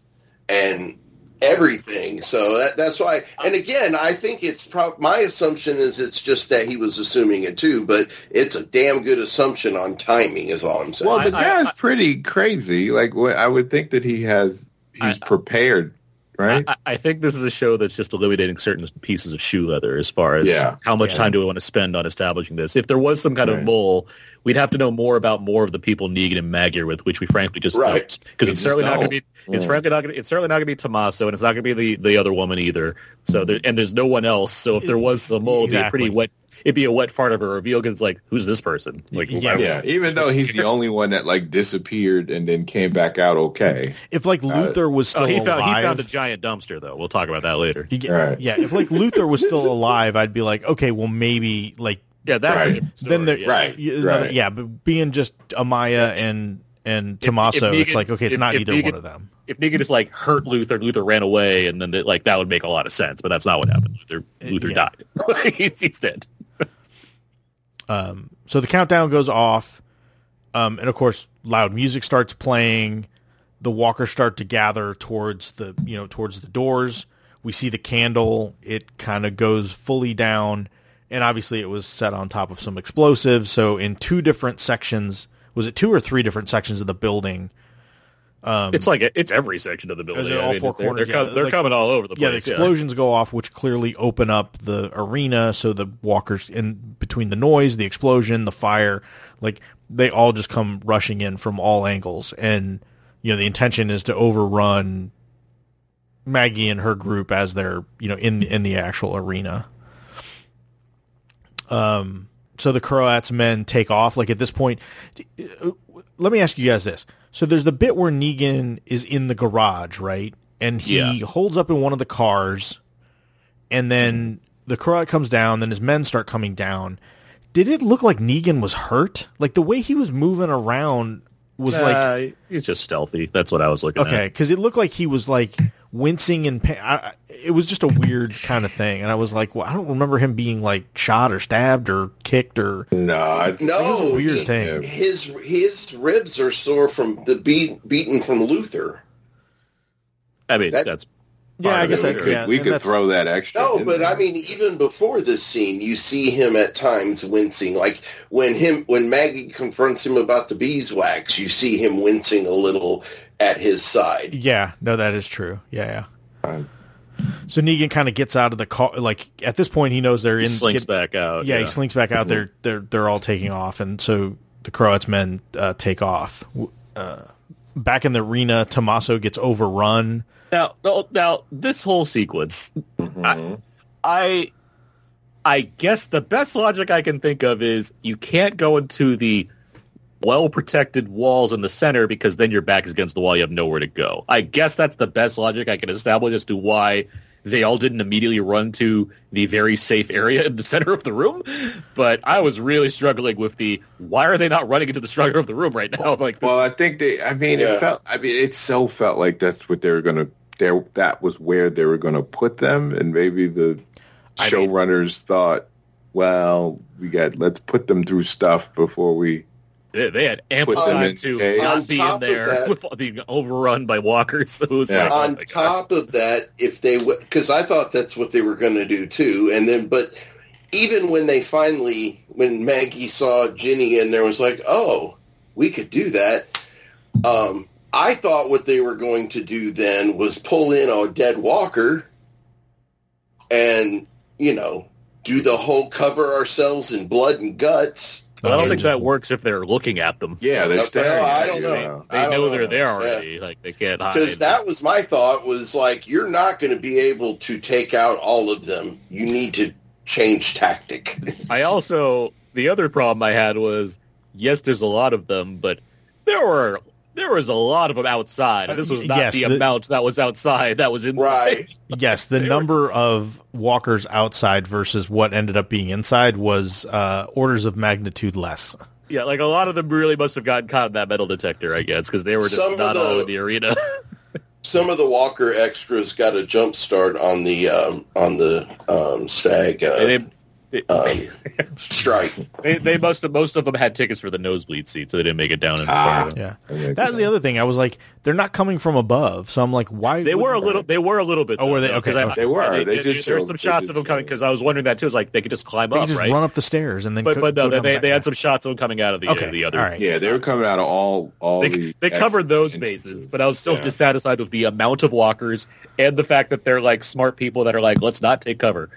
and. Everything. So that, that's why. And again, I think it's pro- my assumption is it's just that he was assuming it too, but it's a damn good assumption on timing is all I'm saying. Well, the I, guy's I, pretty crazy. Like I would think that he has, he's I, prepared, right? I, I think this is a show that's just eliminating certain pieces of shoe leather as far as yeah. how much yeah. time do we want to spend on establishing this? If there was some kind right. of mole, we'd have to know more about more of the people Negan and Maggie are with, which we frankly just right. don't. Because it's certainly don't. not going to be It's, mm. frankly not gonna, it's certainly not going to be Tommaso, and it's not going to be the, the other woman either. So, there, and there's no one else. So, if there was some mold, exactly. it'd be a pretty wet. It'd be a wet fart of a reveal because, like, who's this person? Like, yeah, yeah. even though he's the only one that like disappeared and then came back out okay. If like Luther uh, was still oh, he alive, found, he found a giant dumpster though. We'll talk about that later. Get, right. Yeah, if like Luther was still alive, I'd be like, okay, well maybe like yeah, that's right. Then the, yeah. right, right, yeah, but being just Amaya and. And Tommaso, if, if Negan, it's like, okay, it's if, not if either Negan, one of them. If Negan just, like, hurt Luther, Luther ran away, and then, they, like, that would make a lot of sense, but that's not what happened. Luther, Luther yeah. died. he's, he's dead. um, so the countdown goes off, um, and, of course, loud music starts playing. The walkers start to gather towards the, you know, towards the doors. We see the candle. It kind of goes fully down, and obviously it was set on top of some explosives, so in two different sections... Was it two or three different sections of the building? Um, it's like a, it's every section of the building. All I mean, four they're, corners. They're, yeah, they're like, coming all over the place. Yeah, the explosions yeah. go off, which clearly open up the arena. So the walkers, in between the noise, the explosion, the fire, like they all just come rushing in from all angles. And you know the intention is to overrun Maggie and her group as they're you know in in the actual arena. Um. So the Croat's men take off. Like at this point, let me ask you guys this. So there's the bit where Negan is in the garage, right? And he yeah. holds up in one of the cars, and then the Croat comes down, then his men start coming down. Did it look like Negan was hurt? Like the way he was moving around was uh, like... It's just stealthy. That's what I was looking okay, at. Okay, because it looked like he was like... wincing in pain. I, it was just a weird kind of thing, and I was like, "Well, I don't remember him being like shot or stabbed or kicked or no, I, no, it was a weird he, thing. His his ribs are sore from the beat beaten from Luther. I mean, that, that's yeah. I guess that, could, yeah, we could throw that extra. No, but we? I mean, even before this scene, you see him at times wincing, like when him when Maggie confronts him about the beeswax, you see him wincing a little. At his side. Yeah, no, that is true. Yeah, yeah. So Negan kind of gets out of the car. Like at this point, he knows they're he in. Slinks get, back out. Yeah, yeah, he slinks back out. They're they're they're all taking off, and so the Croat's men uh, take off. Uh, back in the arena, Tommaso gets overrun. Now, now this whole sequence, mm-hmm. I, I, I guess the best logic I can think of is you can't go into the well-protected walls in the center because then your back is against the wall. You have nowhere to go. I guess that's the best logic I can establish as to why they all didn't immediately run to the very safe area in the center of the room. But I was really struggling with the why are they not running into the center of the room right now? Like, well, I think they. I mean, yeah. it felt. I mean, it so felt like that's what they were going to. There, that was where they were going to put them, and maybe the I showrunners mean, thought, "Well, we got let's put them through stuff before we." Yeah, they had ample time to okay. not be in there that, with being overrun by walkers. So it was yeah. like, oh on top God. of that, if they because w- I thought that's what they were going to do too, and then but even when they finally when Maggie saw Jenny in there was like, oh, we could do that. Um, I thought what they were going to do then was pull in a dead walker, and you know do the whole cover ourselves in blood and guts. But I don't think that works if they're looking at them. Yeah, they're staring. I don't know. They know they're there already. Yeah. Like they can't hide. Because that was my thought. Was like you're not going to be able to take out all of them. You need to change tactic. I also the other problem I had was yes, there's a lot of them, but there were there was a lot of them outside. This was not yes, the, the amount that was outside. That was inside. Right. Yes, the number of walkers outside versus what ended up being inside was uh, orders of magnitude less. Yeah, like a lot of them really must have gotten caught in that metal detector, I guess, because they were just some not the, all in the arena. Some of the walker extras got a jump start on the um, on the um, SAG uh, they, they, um, strike. They, they must have. Most of them had tickets for the nosebleed seat, so they didn't make it down. In ah, the yeah, okay, that's the other thing. I was like, they're not coming from above, so I'm like, why? They were a little. They were a little bit. Oh, were they? Okay, I, they were. They, they, they did. There's some they shots did of them coming because I was wondering that too. It's like they could just climb they up, just right? Run up the stairs and then. But, could, but no, they they, they had some shots of them coming out of the okay, uh, the other. Right. Yeah, they were coming out of all all. They, the they covered those instances. bases, but I was still yeah. dissatisfied with the amount of walkers and the fact that they're like smart people that are like, let's not take cover.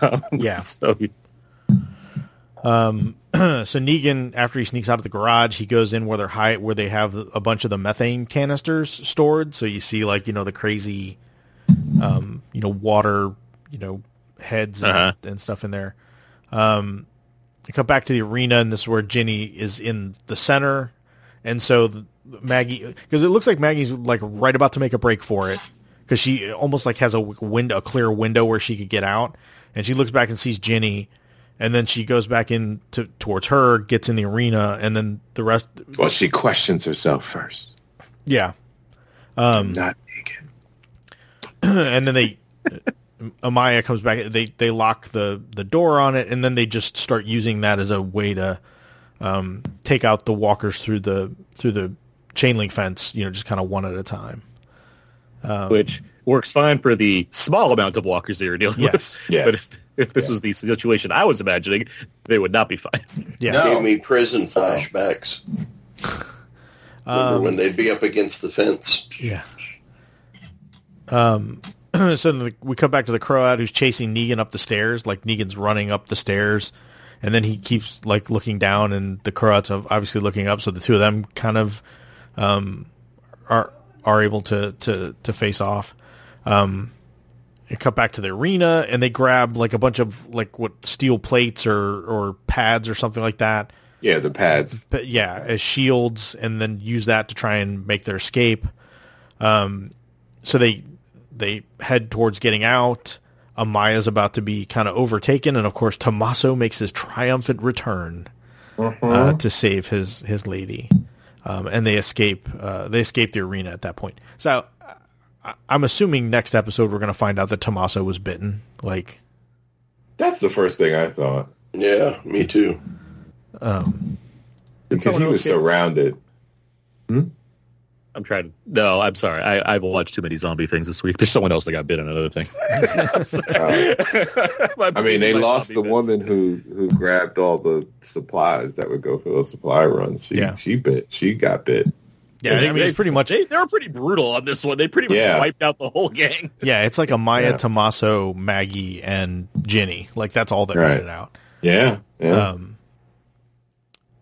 Um, yeah. So, Um, so Negan, after he sneaks out of the garage, he goes in where they're high, where they have a bunch of the methane canisters stored. So you see, like, you know, the crazy, um, you know, water, you know, heads and, uh-huh. and stuff in there. Um, they come back to the arena, and this is where Jenny is in the center. And so the, Maggie, because it looks like Maggie's like right about to make a break for it, because she almost like has a window, a clear window where she could get out, and she looks back and sees Jenny. And then she goes back in to, towards her, gets in the arena, and then the rest... Well, she questions herself first. Yeah. Um, I'm not Negan. And then they... Amaya comes back. They they lock the, the door on it, and then they just start using that as a way to um, take out the walkers through the through the chain link fence, you know, just kind of one at a time. Um, Which works fine for the small amount of walkers they were dealing yes. with. Yes. But if, If this yeah. was the situation I was imagining, they would not be fine. Yeah, no. Gave me prison flashbacks. Remember um, when they'd be up against the fence? Yeah. Um. So then we come back to the Croat, who's chasing Negan up the stairs. Like Negan's running up the stairs, and then he keeps like looking down, and the Croat's obviously looking up. So the two of them kind of um are are able to to to face off. Um. They cut back to the arena, and they grab like a bunch of like what steel plates or, or pads or something like that. Yeah, the pads. But yeah, as shields, and then use that to try and make their escape. Um, so they they head towards getting out. Amaya's about to be kind of overtaken, and of course, Tommaso makes his triumphant return mm-hmm. uh, to save his his lady, um, and they escape. Uh, they escape the arena at that point. So. I'm assuming next episode we're going to find out that Tommaso was bitten. Like, that's the first thing I thought. Yeah, me too. Um, because he was kid? surrounded. Hmm? I'm trying to... No, I'm sorry. I, I've watched too many zombie things this week. There's someone else that got bit on another thing. uh, I mean, they lost the bits. woman who, who grabbed all the supplies that would go for those supply runs. She, yeah. she bit. She got bit. Yeah, they, I mean, they, they pretty much they, they were pretty brutal on this one. They pretty much yeah. wiped out the whole gang. Yeah, it's like a Maya, yeah. Tommaso, Maggie, and Ginny. Like that's all that right. ran it out. Yeah. yeah. Um.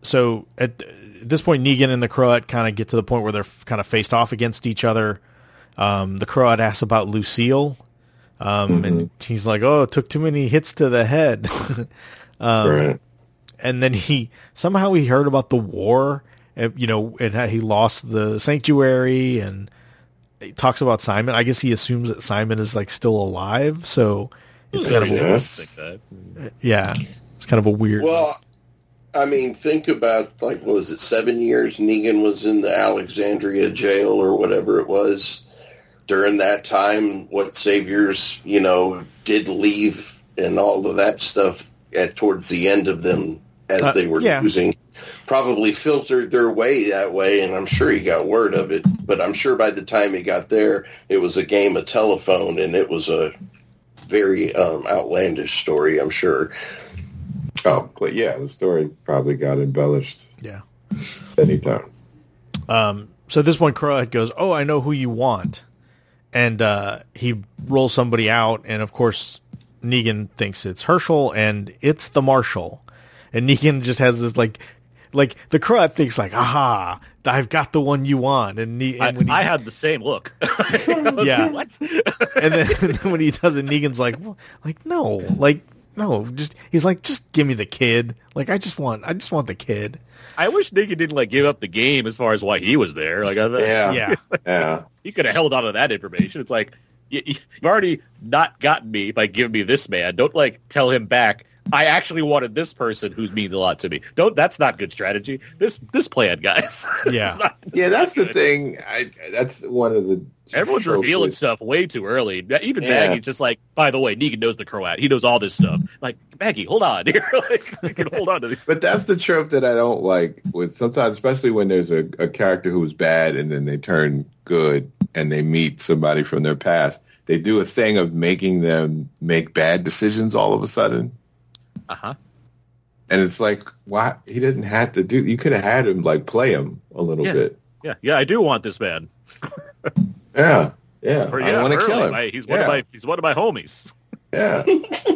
So at this point, Negan and the Croat kind of get to the point where they're kind of faced off against each other. Um, the Croat asks about Lucille, um, mm-hmm. and he's like, "Oh, it took too many hits to the head." um, right. And then he somehow he heard about the war. You know, and how he lost the sanctuary, and he talks about Simon. I guess he assumes that Simon is like still alive, so it's kind of a, yeah, it's kind of a weird. Well, I mean, think about like what was it, seven years? Negan was in the Alexandria jail or whatever it was during that time. What saviors, you know, did leave and all of that stuff at towards the end of them as uh, they were yeah. losing. Probably filtered their way that way, and I'm sure he got word of it, but I'm sure by the time he got there, it was a game of telephone, and it was a very um, outlandish story, I'm sure. Oh, but yeah, the story probably got embellished yeah. anytime. Um, so at this point, Croat goes, oh, I know who you want, and uh, he rolls somebody out, and of course, Negan thinks it's Hershel, and it's the Marshal, and Negan just has this, like, Like, the Croat thinks, like, aha, I've got the one you want. And, he, and I, when he, I had the same look. yeah. Like, what? and, then, and then when he does it, Negan's like, well, like, no, like, no. Just He's like, just give me the kid. Like, I just want I just want the kid. I wish Negan didn't, like, give up the game as far as why he was there. Like, I thought, yeah. Yeah. Like, yeah. He could have held on to that information. It's like, you, you've already not gotten me by giving me this man. Don't, like, tell him back. I actually wanted this person who means a lot to me. Don't. That's not good strategy. This this plan, guys. Yeah, not, yeah. That's the thing. I, that's one of the. Everyone's revealing is. stuff way too early. Even yeah. Maggie's just like, by the way, Negan knows the Croat. He knows all this stuff. Like, Maggie, hold on. like, you can hold on to these. But that's the trope that I don't like. With sometimes, especially when there's a, a character who is bad and then they turn good and they meet somebody from their past, they do a thing of making them make bad decisions all of a sudden. Uh-huh. And it's like, why he didn't have to do. You could have had him like play him a little yeah. bit. Yeah, yeah, I do want this man. yeah, yeah, or, yeah, I want to kill him. I, he's yeah. one of my he's one of my homies. Yeah,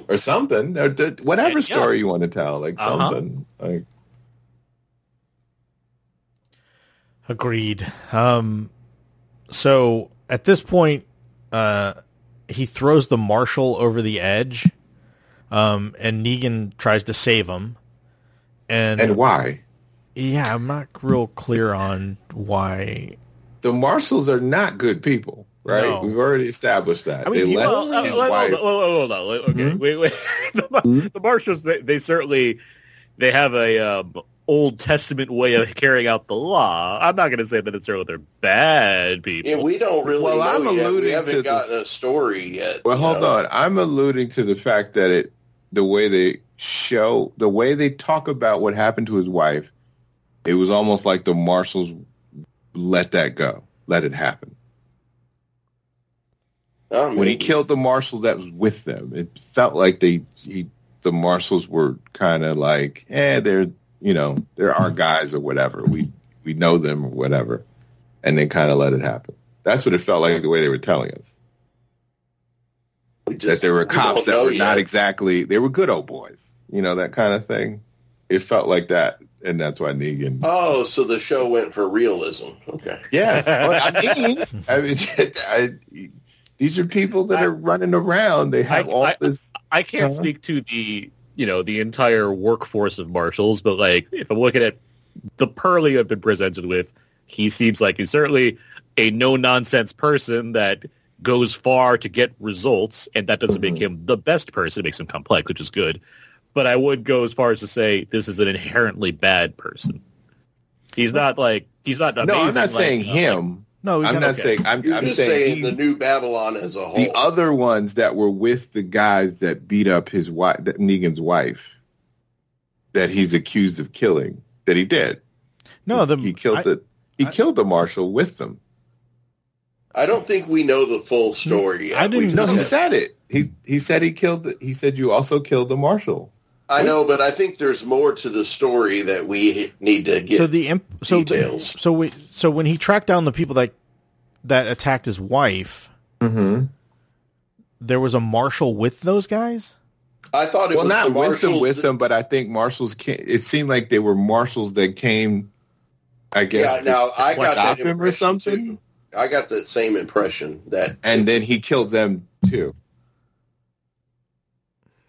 or something, or d- whatever yeah. story you want to tell, like uh-huh. something. Like agreed. Um, so at this point, uh, he throws the Marshal over the edge. Um, and Negan tries to save him. And, and why? Yeah, I'm not real clear on why. The Marshals are not good people, right? No. We've already established that. I mean, they left well, his uh, wife. Hold on, hold on, hold on. Okay, mm-hmm. wait, wait. The, mm-hmm. the Marshals, they, they certainly, they have a um, Old Testament way of carrying out the law. I'm not going to say that it's they're bad people. Yeah, we don't really well, know I'm yet. Alluding we haven't to gotten the, a story yet. Well, hold know. on. I'm alluding to the fact that it, the way they show, the way they talk about what happened to his wife, it was almost like the Marshals let that go, let it happen. I mean, when he killed the Marshal that was with them, it felt like they, he, the Marshals were kind of like, eh, they're, you know, they're our guys or whatever. We we know them or whatever, and they kind of let it happen. That's what it felt like the way they were telling us. We just, that there were cops we that were yet. not exactly, they were good old boys, you know, that kind of thing. It felt like that, and that's why Negan. Oh, so the show went for realism. Okay. Yes. I mean, I mean I, these are people that are running around. They have I, all I, this. I can't uh-huh. speak to the, you know, the entire workforce of Marshals, but like, if I'm looking at the Pearly I've been presented with, he seems like he's certainly a no-nonsense person that goes far to get results, and that doesn't make him the best person. It makes him complex, which is good. But I would go as far as to say this is an inherently bad person. He's not like he's not. Amazing, no, I'm not like, saying uh, him. Like, no, I'm not okay. saying. I'm, I'm just saying, saying the New Babylon as a whole. The other ones that were with the guys that beat up his wife, that Negan's wife, that he's accused of killing, that he did. No, the, he killed I, the he I, killed the Marshal with them. I don't think we know the full story yet. I didn't know. He said it. He he said he killed. The, he said you also killed the Marshal. I know, but I think there's more to the story that we need to get so the imp- so details. The, so we, so when he tracked down the people that that attacked his wife, mm-hmm. there was a marshal with those guys? I thought it well, was not the with them, with them, but I think marshals came, it seemed like they were marshals that came, I guess, yeah, to, now, to I got stop that him or something. Too. I got the same impression. that, And then he killed them, too.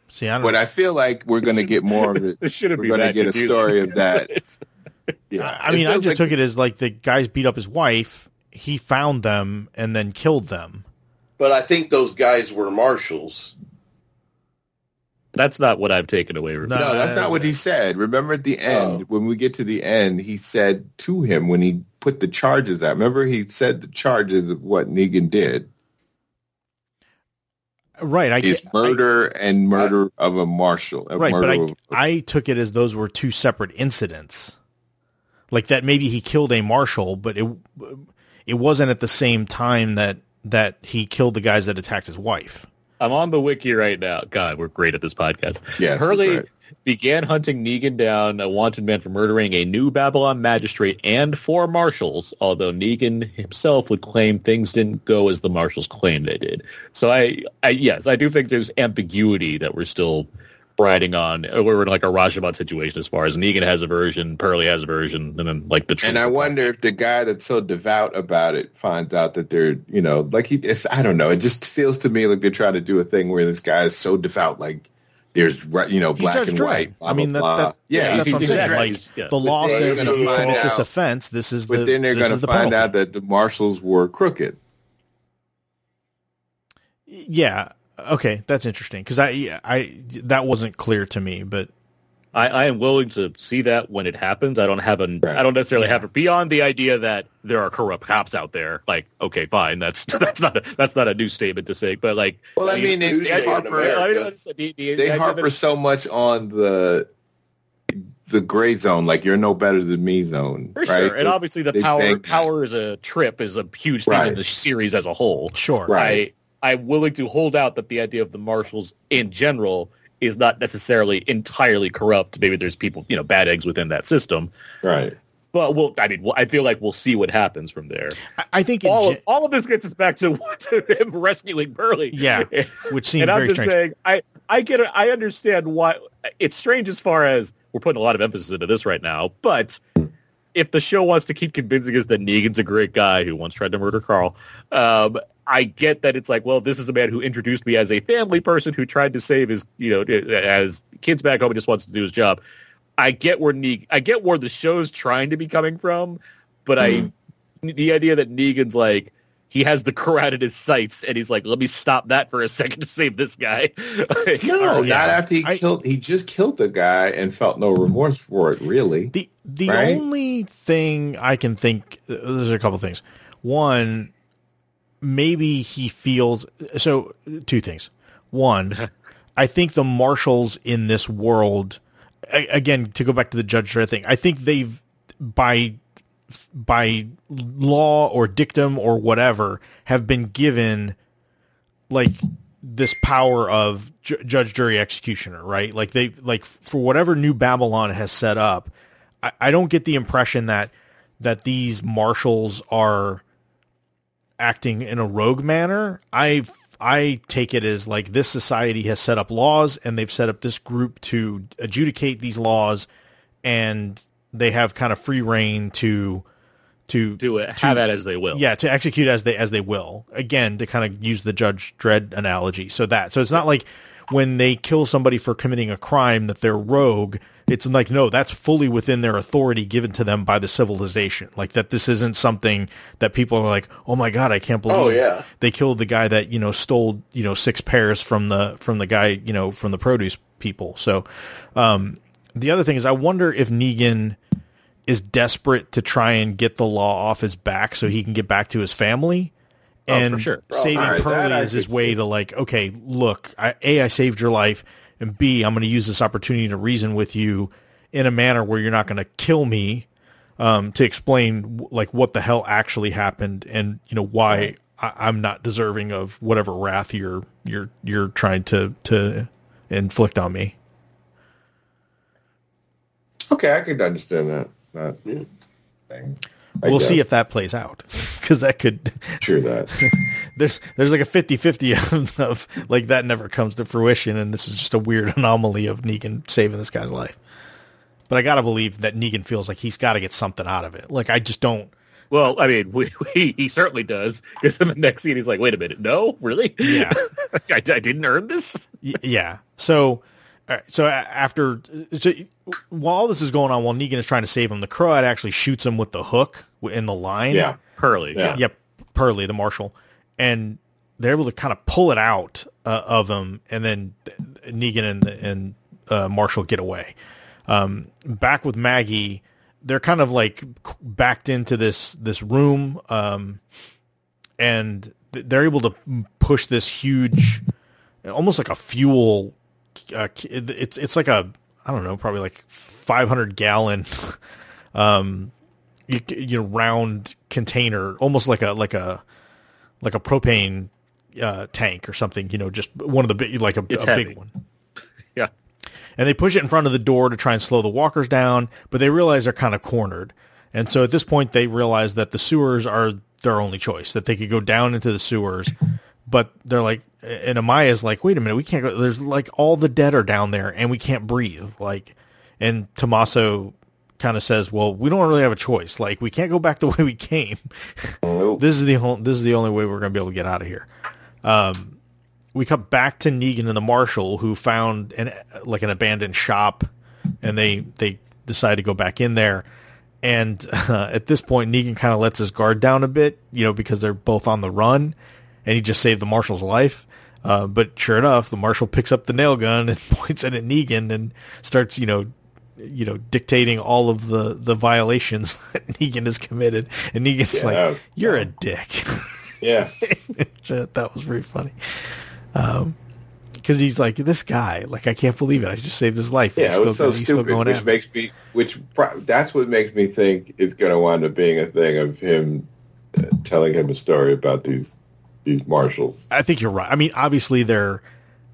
See, I don't but know. I feel like we're going to get more of it. We're going to get a story that. of that. Yeah. I mean, I just like, took it as like the guys beat up his wife, he found them, and then killed them. But I think those guys were marshals. That's not what I've taken away. From no, no, that's not what he said. Remember at the end, oh. when we get to the end, he said to him when he put the charges out. Remember he said the charges of what Negan did. Right. I, is murder I, and murder I, of a marshal. A right, but I, of, I took it as those were two separate incidents. Like that maybe he killed a marshal, but it it wasn't at the same time that, that he killed the guys that attacked his wife. I'm on the wiki right now. God, we're great at this podcast. Yes, Hurley began hunting Negan down, a wanted man for murdering a New Babylon magistrate and four marshals, although Negan himself would claim things didn't go as the marshals claimed they did. So, I, I yes, I do think there's ambiguity that we're still riding on. We're in like a Rashomon situation as far as Negan has a version, Pearly has a version, and then like the truth. And I wonder if the guy that's so devout about it finds out that they're, you know, like he, if, I don't know. It just feels to me like they're trying to do a thing where this guy is so devout, like there's, you know, black and white. Blah, I mean, that, blah, that, yeah, yeah, that's what I'm saying. Like yeah. the law says if you commit this offense, this is the. But then they're going to find out that the marshals were crooked. Yeah. Okay, that's interesting because I, I, that wasn't clear to me, but I, I am willing to see that when it happens. I don't have an, right. I don't necessarily have a, beyond the idea that there are corrupt cops out there. Like, okay, fine, that's that's not a, that's not a new statement to say, but like, well, I mean, mean they, Harper, I mean, the, the, they I harper so much on the the gray zone, like you're no better than me zone, for right? Sure. And they, obviously, the power power is a trip is a huge thing right. in the series as a whole. Sure, right. I, I'm willing to hold out that the idea of the marshals in general is not necessarily entirely corrupt. Maybe there's people, you know, bad eggs within that system. Right. But we'll, I mean, we'll, I feel like we'll see what happens from there. I think all, ge- of, all of this gets us back to, to him rescuing Burley. Yeah, which seems very strange. And I'm just strange. saying, I, I, get it, I understand why. It's strange as far as we're putting a lot of emphasis into this right now, but if the show wants to keep convincing us that Negan's a great guy who once tried to murder Carl, um, I get that it's like, well, this is a man who introduced me as a family person who tried to save his, you know, as kids back home and just wants to do his job. I get where Neg- I get where the show's trying to be coming from, but mm. I, the idea that Negan's like, he has the Croat in his sights, and he's like, let me stop that for a second to save this guy. like, no, yeah. not after he I, killed, he just killed the guy and felt no remorse for it, really. The the right? only thing I can think, there's a couple things. One, maybe he feels so. Two things. One, I think the marshals in this world, again, to go back to the Judge Dredd thing, I think they've by by law or dictum or whatever have been given like this power of ju- judge, jury, executioner, right? Like they like for whatever New Babylon has set up. I, I don't get the impression that that these marshals are acting in a rogue manner. I I take it as like this society has set up laws and they've set up this group to adjudicate these laws, and they have kind of free reign to to do it, to, have that as they will. Yeah, to execute as they as they will. Again, to kind of use the Judge Dredd analogy. So that so it's not like when they kill somebody for committing a crime that they're rogue. It's like, no, that's fully within their authority given to them by the civilization. Like that this isn't something that people are like, oh my God, I can't believe oh, yeah. they killed the guy that, you know, stole, you know, six pears from the from the guy, you know, from the produce people. So um, the other thing is I wonder if Negan is desperate to try and get the law off his back so he can get back to his family. Oh, and for sure. Well, saving right, Pearly is his way see. to like, okay, look, I, A, I saved your life. And B, I'm going to use this opportunity to reason with you in a manner where you're not going to kill me, um, to explain like what the hell actually happened and, you know, why I, I'm not deserving of whatever wrath you're, you're, you're trying to, to inflict on me. Okay, I could understand that. That yeah. thing. I we'll guess. see if that plays out, because that could. Sure that. there's there's like a fifty-fifty of, of like that never comes to fruition, and this is just a weird anomaly of Negan saving this guy's life. But I gotta believe that Negan feels like he's got to get something out of it. Like I just don't. Well, I mean, we, we, he certainly does, because in the next scene he's like, "Wait a minute, no, really? Yeah, I, I didn't earn this." Y- yeah. So, all right, so after, so while all this is going on, while Negan is trying to save him, the Croat actually shoots him with the hook in the line. Yeah, Pearly. Yeah. Yep, yeah, Pearly, the marshal, and they're able to kind of pull it out uh, of him, and then Negan and and uh, Marshall get away. Um, back with Maggie. They're kind of like backed into this, this room, um, and they're able to push this huge, almost like a fuel. Uh, it's it's like a I don't know, probably like five hundred gallon, um, you, you know, round container, almost like a like a like a propane uh, tank or something. You know, just one of the big like a, a big one. Yeah. And they push it in front of the door to try and slow the walkers down, but they realize they're kind of cornered. And so at this point, they realize that the sewers are their only choice, that they could go down into the sewers. But they're like, and Amaya's like, wait a minute, we can't go. There's like all the dead are down there and we can't breathe. Like, and Tommaso kind of says, well, we don't really have a choice. Like, we can't go back the way we came. This is the whole, this is the only way we're going to be able to get out of here. Um, We come back to Negan and the marshal, who found an like an abandoned shop, and they they decide to go back in there. And uh, at this point, Negan kind of lets his guard down a bit, you know, because they're both on the run, and he just saved the marshal's life. Uh, but sure enough, the marshal picks up the nail gun and points it at Negan and starts, you know, you know, dictating all of the the violations that Negan has committed. And Negan's yeah. like, "You're a dick." Yeah, that was very funny. Um, because he's like, this guy, like, I can't believe it. I just saved his life. Yeah, it was so stupid, which makes me, which pro- that's what makes me think it's going to wind up being a thing of him uh, telling him a story about these these marshals. I think you're right. I mean, obviously they're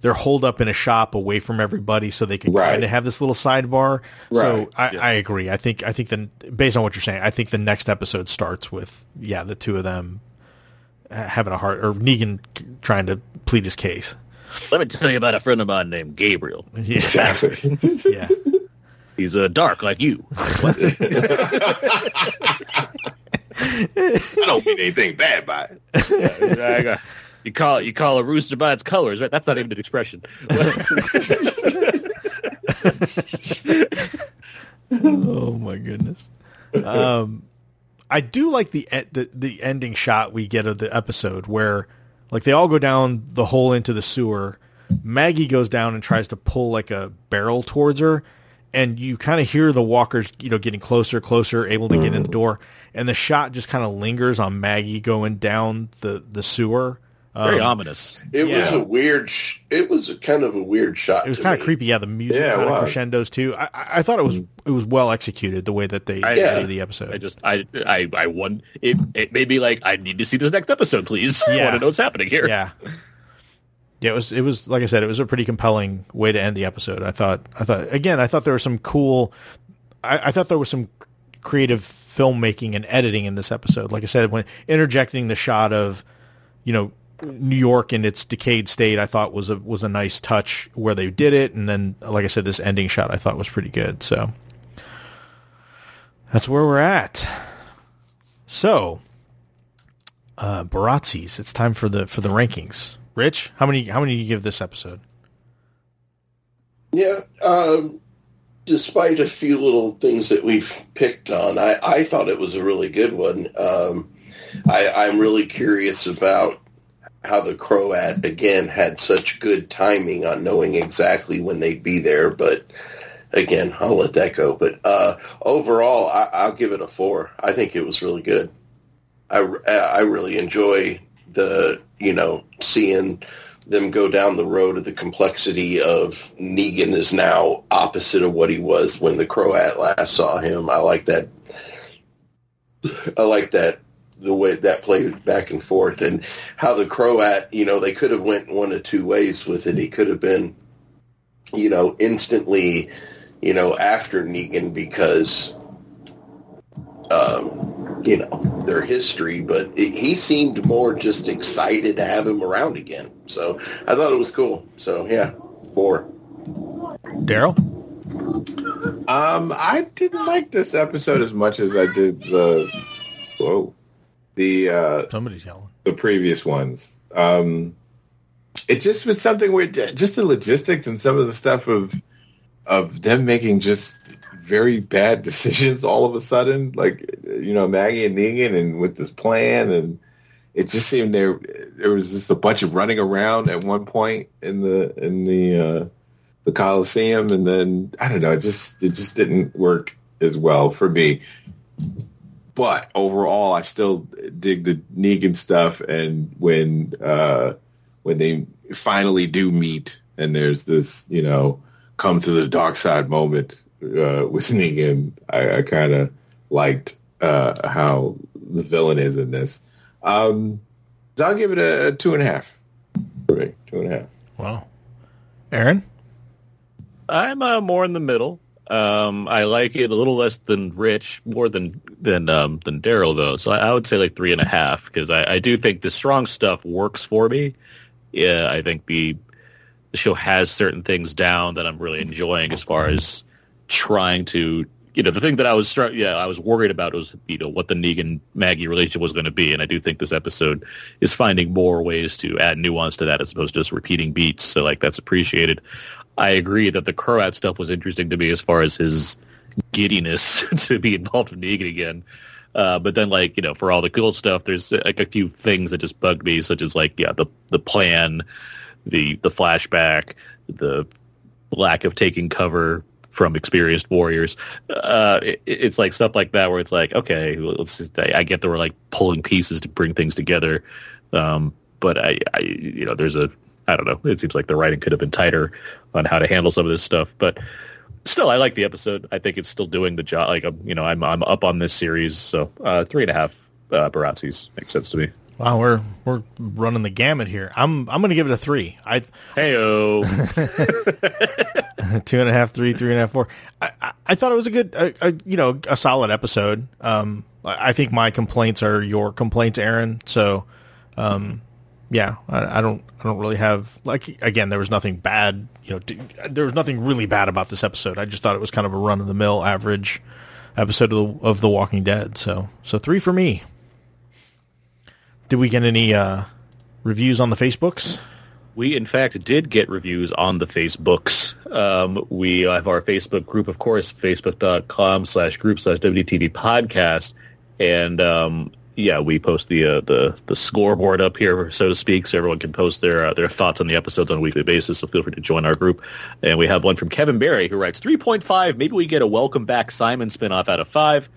they're holed up in a shop away from everybody, so they can right. kind of have this little sidebar. Right. So I, yeah. I agree. I think I think the based on what you're saying, I think the next episode starts with yeah, the two of them having a heart, or Negan trying to plead his case. Let me tell you about a friend of mine named Gabriel. Yeah. Exactly. Yeah. He's uh, dark like you. I don't mean anything bad by it. Yeah, I got, you call it, you call a rooster by its colors, right? That's not even an expression. Oh my goodness. Um, I do like the, the the ending shot we get of the episode where, like, they all go down the hole into the sewer. Maggie goes down and tries to pull like a barrel towards her, and you kind of hear the walkers, you know, getting closer, closer, able to get in the door, and the shot just kind of lingers on Maggie going down the the sewer. Um, Very ominous. It yeah. was a weird. Sh- it was a kind of a weird shot. It was kind of creepy. Yeah, the music yeah, kind of crescendos too. I, I thought it was it was well executed the way that they I, yeah. did the episode. I just I I I won. It it made me like, I need to see this next episode, please. Yeah. I want to know what's happening here. Yeah. Yeah. It was it was like I said. It was a pretty compelling way to end the episode. I thought I thought again. I thought there was some cool. I, I thought there was some creative filmmaking and editing in this episode. Like I said, when interjecting the shot of, you know, New York in its decayed state, I thought was a was a nice touch where they did it, and then, like I said, this ending shot I thought was pretty good. So that's where we're at. So, uh, Barazzi's, it's time for the for the rankings. Rich, how many how many do you give this episode? Yeah, um, despite a few little things that we've picked on, I, I thought it was a really good one. Um, I, I'm really curious about how the Croat, again, had such good timing on knowing exactly when they'd be there. But, again, I'll let that go. But uh, overall, I, I'll give it a four. I think it was really good. I, I really enjoy the, you know, seeing them go down the road of the complexity of Negan is now opposite of what he was when the Croat last saw him. I like that. I like that. The way that played back and forth, and how the Croat, you know, they could have went one of two ways with it. He could have been, you know, instantly you know, after Negan because, um, you know, their history. But it, he seemed more just excited to have him around again. So I thought it was cool. So, yeah, four. Daryl? Um, I didn't like this episode as much as I did the... Whoa. The, uh, Somebody's yelling. The previous ones. Um, it just was something where just the logistics and some of the stuff of of them making just very bad decisions all of a sudden, like, you know, Maggie and Negan and with this plan, and it just seemed there there was just a bunch of running around at one point in the in the uh, the Coliseum, and then I don't know, it just it just didn't work as well for me. But overall, I still dig the Negan stuff, and when uh, when they finally do meet, and there's this, you know, come to the dark side moment uh, with Negan, I, I kind of liked uh, how the villain is in this. Um, so I'll give it a, a two and a half. Two and a half. Wow. Aaron? I'm uh, more in the middle. Um, I like it a little less than Rich, more than than um, than Daryl though. So I, I would say like three and a half because I, I do think the strong stuff works for me. Yeah, I think the the show has certain things down that I'm really enjoying as far as trying to, you know, the thing that I was yeah I was worried about was, you know, what the Negan Maggie relationship was going to be, and I do think this episode is finding more ways to add nuance to that as opposed to just repeating beats. So like that's appreciated. I agree that the Croat stuff was interesting to me as far as his giddiness to be involved with Negan again. Uh, but then, like, you know, for all the cool stuff, there's like a few things that just bugged me, such as like, yeah, the the plan, the the flashback, the lack of taking cover from experienced warriors. Uh, it, it's like stuff like that where it's like, okay, let's just, I, I get that we're like pulling pieces to bring things together, um, but I, I, you know, there's a I don't know. It seems like the writing could have been tighter on how to handle some of this stuff, but still, I like the episode. I think it's still doing the job. Like, you know, I'm I'm up on this series, so uh, three and a half uh, Barazzis makes sense to me. Wow, we're we're running the gamut here. I'm I'm going to give it a three. I hey-o. Two and a half, three, three and a half, four. I, I, I thought it was a good, a, a, you know, a solid episode. Um, I, I think my complaints are your complaints, Aaron. So, um. Yeah, I, I don't. I don't really have, like, again, there was nothing bad. You know, d- there was nothing really bad about this episode. I just thought it was kind of a run of the mill, average episode of the, of The Walking Dead. So, so three for me. Did we get any uh, reviews on the Facebooks? We, in fact, did get reviews on the Facebooks. Um, we have our Facebook group, of course, facebook.com slash group slash WTD podcast, and. Um, Yeah, we post the uh, the the scoreboard up here, so to speak, so everyone can post their uh, their thoughts on the episodes on a weekly basis. So feel free to join our group. And we have one from Kevin Barry who writes three point five. Maybe we get a Welcome Back Simon spinoff out of five.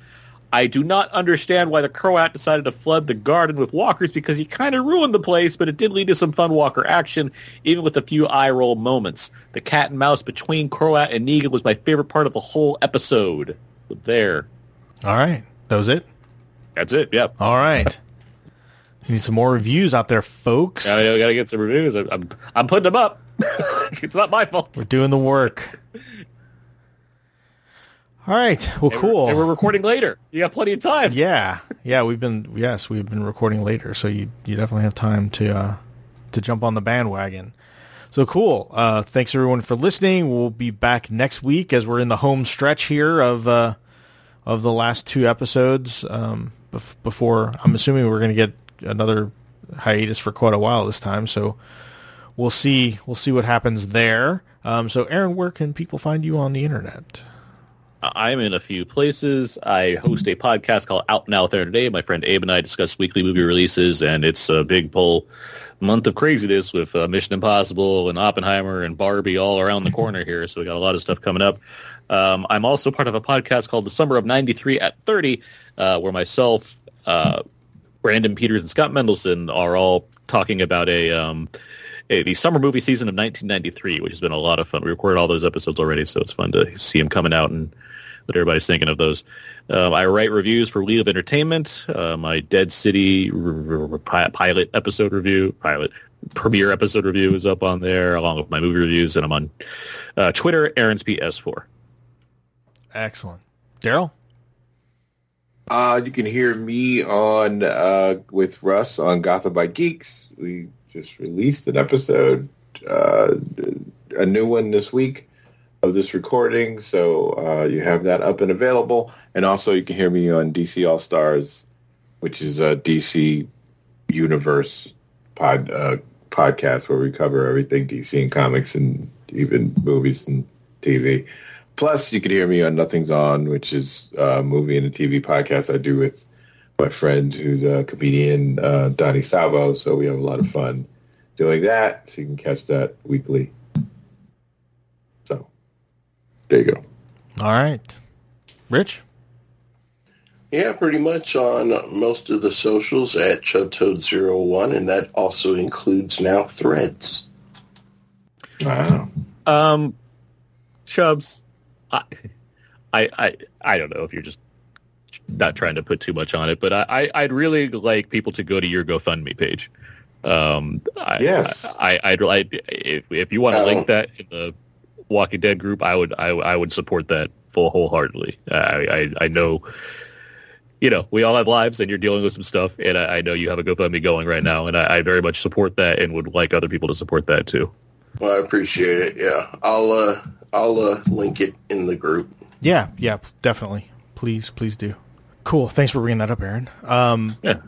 I do not understand why the Croat decided to flood the garden with walkers because he kind of ruined the place, but it did lead to some fun walker action, even with a few eye roll moments. The cat and mouse between Croat and Negan was my favorite part of the whole episode. But there. All right, that was it. That's it, yep. All right. We need some more reviews out there, folks. Yeah, we got to get some reviews. I'm I'm putting them up. It's not my fault. We're doing the work. All right. Well, and cool. We're, and we're recording later. You got plenty of time. Yeah. Yeah, we've been yes, we've been recording later, so you you definitely have time to uh, to jump on the bandwagon. So cool. Uh, thanks everyone for listening. We'll be back next week as we're in the home stretch here of uh, of the last two episodes. Um Before, I'm assuming we're going to get another hiatus for quite a while this time, so we'll see. We'll see what happens there. Um, so, Aaron, where can people find you on the internet? I'm in a few places. I host a podcast called Out Now There Today. My friend Abe and I discuss weekly movie releases, and it's a big pull month of craziness with uh, Mission Impossible and Oppenheimer and Barbie all around the corner here. So we got a lot of stuff coming up. Um, I'm also part of a podcast called The Summer of ninety-three at thirty, uh, where myself, uh, Brandon Peters, and Scott Mendelson are all talking about a, um, a the summer movie season of nineteen ninety-three, which has been a lot of fun. We recorded all those episodes already, so it's fun to see them coming out and what everybody's thinking of those. Um, I write reviews for Wheel of Entertainment, uh, my Dead City r- r- r- pilot episode review, pilot premiere episode review is up on there, along with my movie reviews, and I'm on uh, Twitter, Aaron's P S four. Excellent. Daryl? Uh, you can hear me on uh, with Russ on Gotham by Geeks. We just released an episode, uh, a new one this week of this recording, so uh, you have that up and available. And also you can hear me on D C All Stars, which is a D C Universe pod uh, podcast where we cover everything D C and comics and even movies and T V. Plus, you can hear me on Nothing's On, which is a movie and a T V podcast I do with my friend who's a comedian, uh, Donnie Sabo. So we have a lot of fun doing that. So you can catch that weekly. So there you go. All right. Rich? Yeah, pretty much on most of the socials at Chubtoad zero one, and that also includes now Threads. Wow. Um, Chubs. I, I, I don't know if you're just not trying to put too much on it, but I, I'd really like people to go to your GoFundMe page. Um, I, yes, I, I, I'd, I'd, if if you want to link that in the Walking Dead group, I would, I, I would support that full wholeheartedly. I, I, I know, you know, we all have lives, and you're dealing with some stuff, and I, I know you have a GoFundMe going right now, and I, I very much support that, and would like other people to support that too. Well, I appreciate it. Yeah, I'll. Uh... I'll uh, link it in the group. Yeah, yeah, definitely. Please, please do. Cool. Thanks for bringing that up, Aaron. Um, yeah.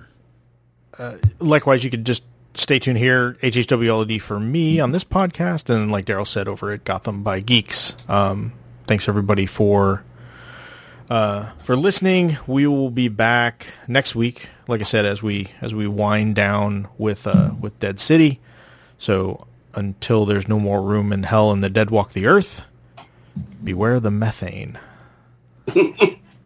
Uh, likewise, you could just stay tuned here, H H W L O D for me on this podcast, and like Daryl said, over at Gotham by Geeks. Um, thanks, everybody, for uh, for listening. We will be back next week, like I said, as we as we wind down with uh, with Dead City. So until there's no more room in hell and the dead walk the earth, beware the methane.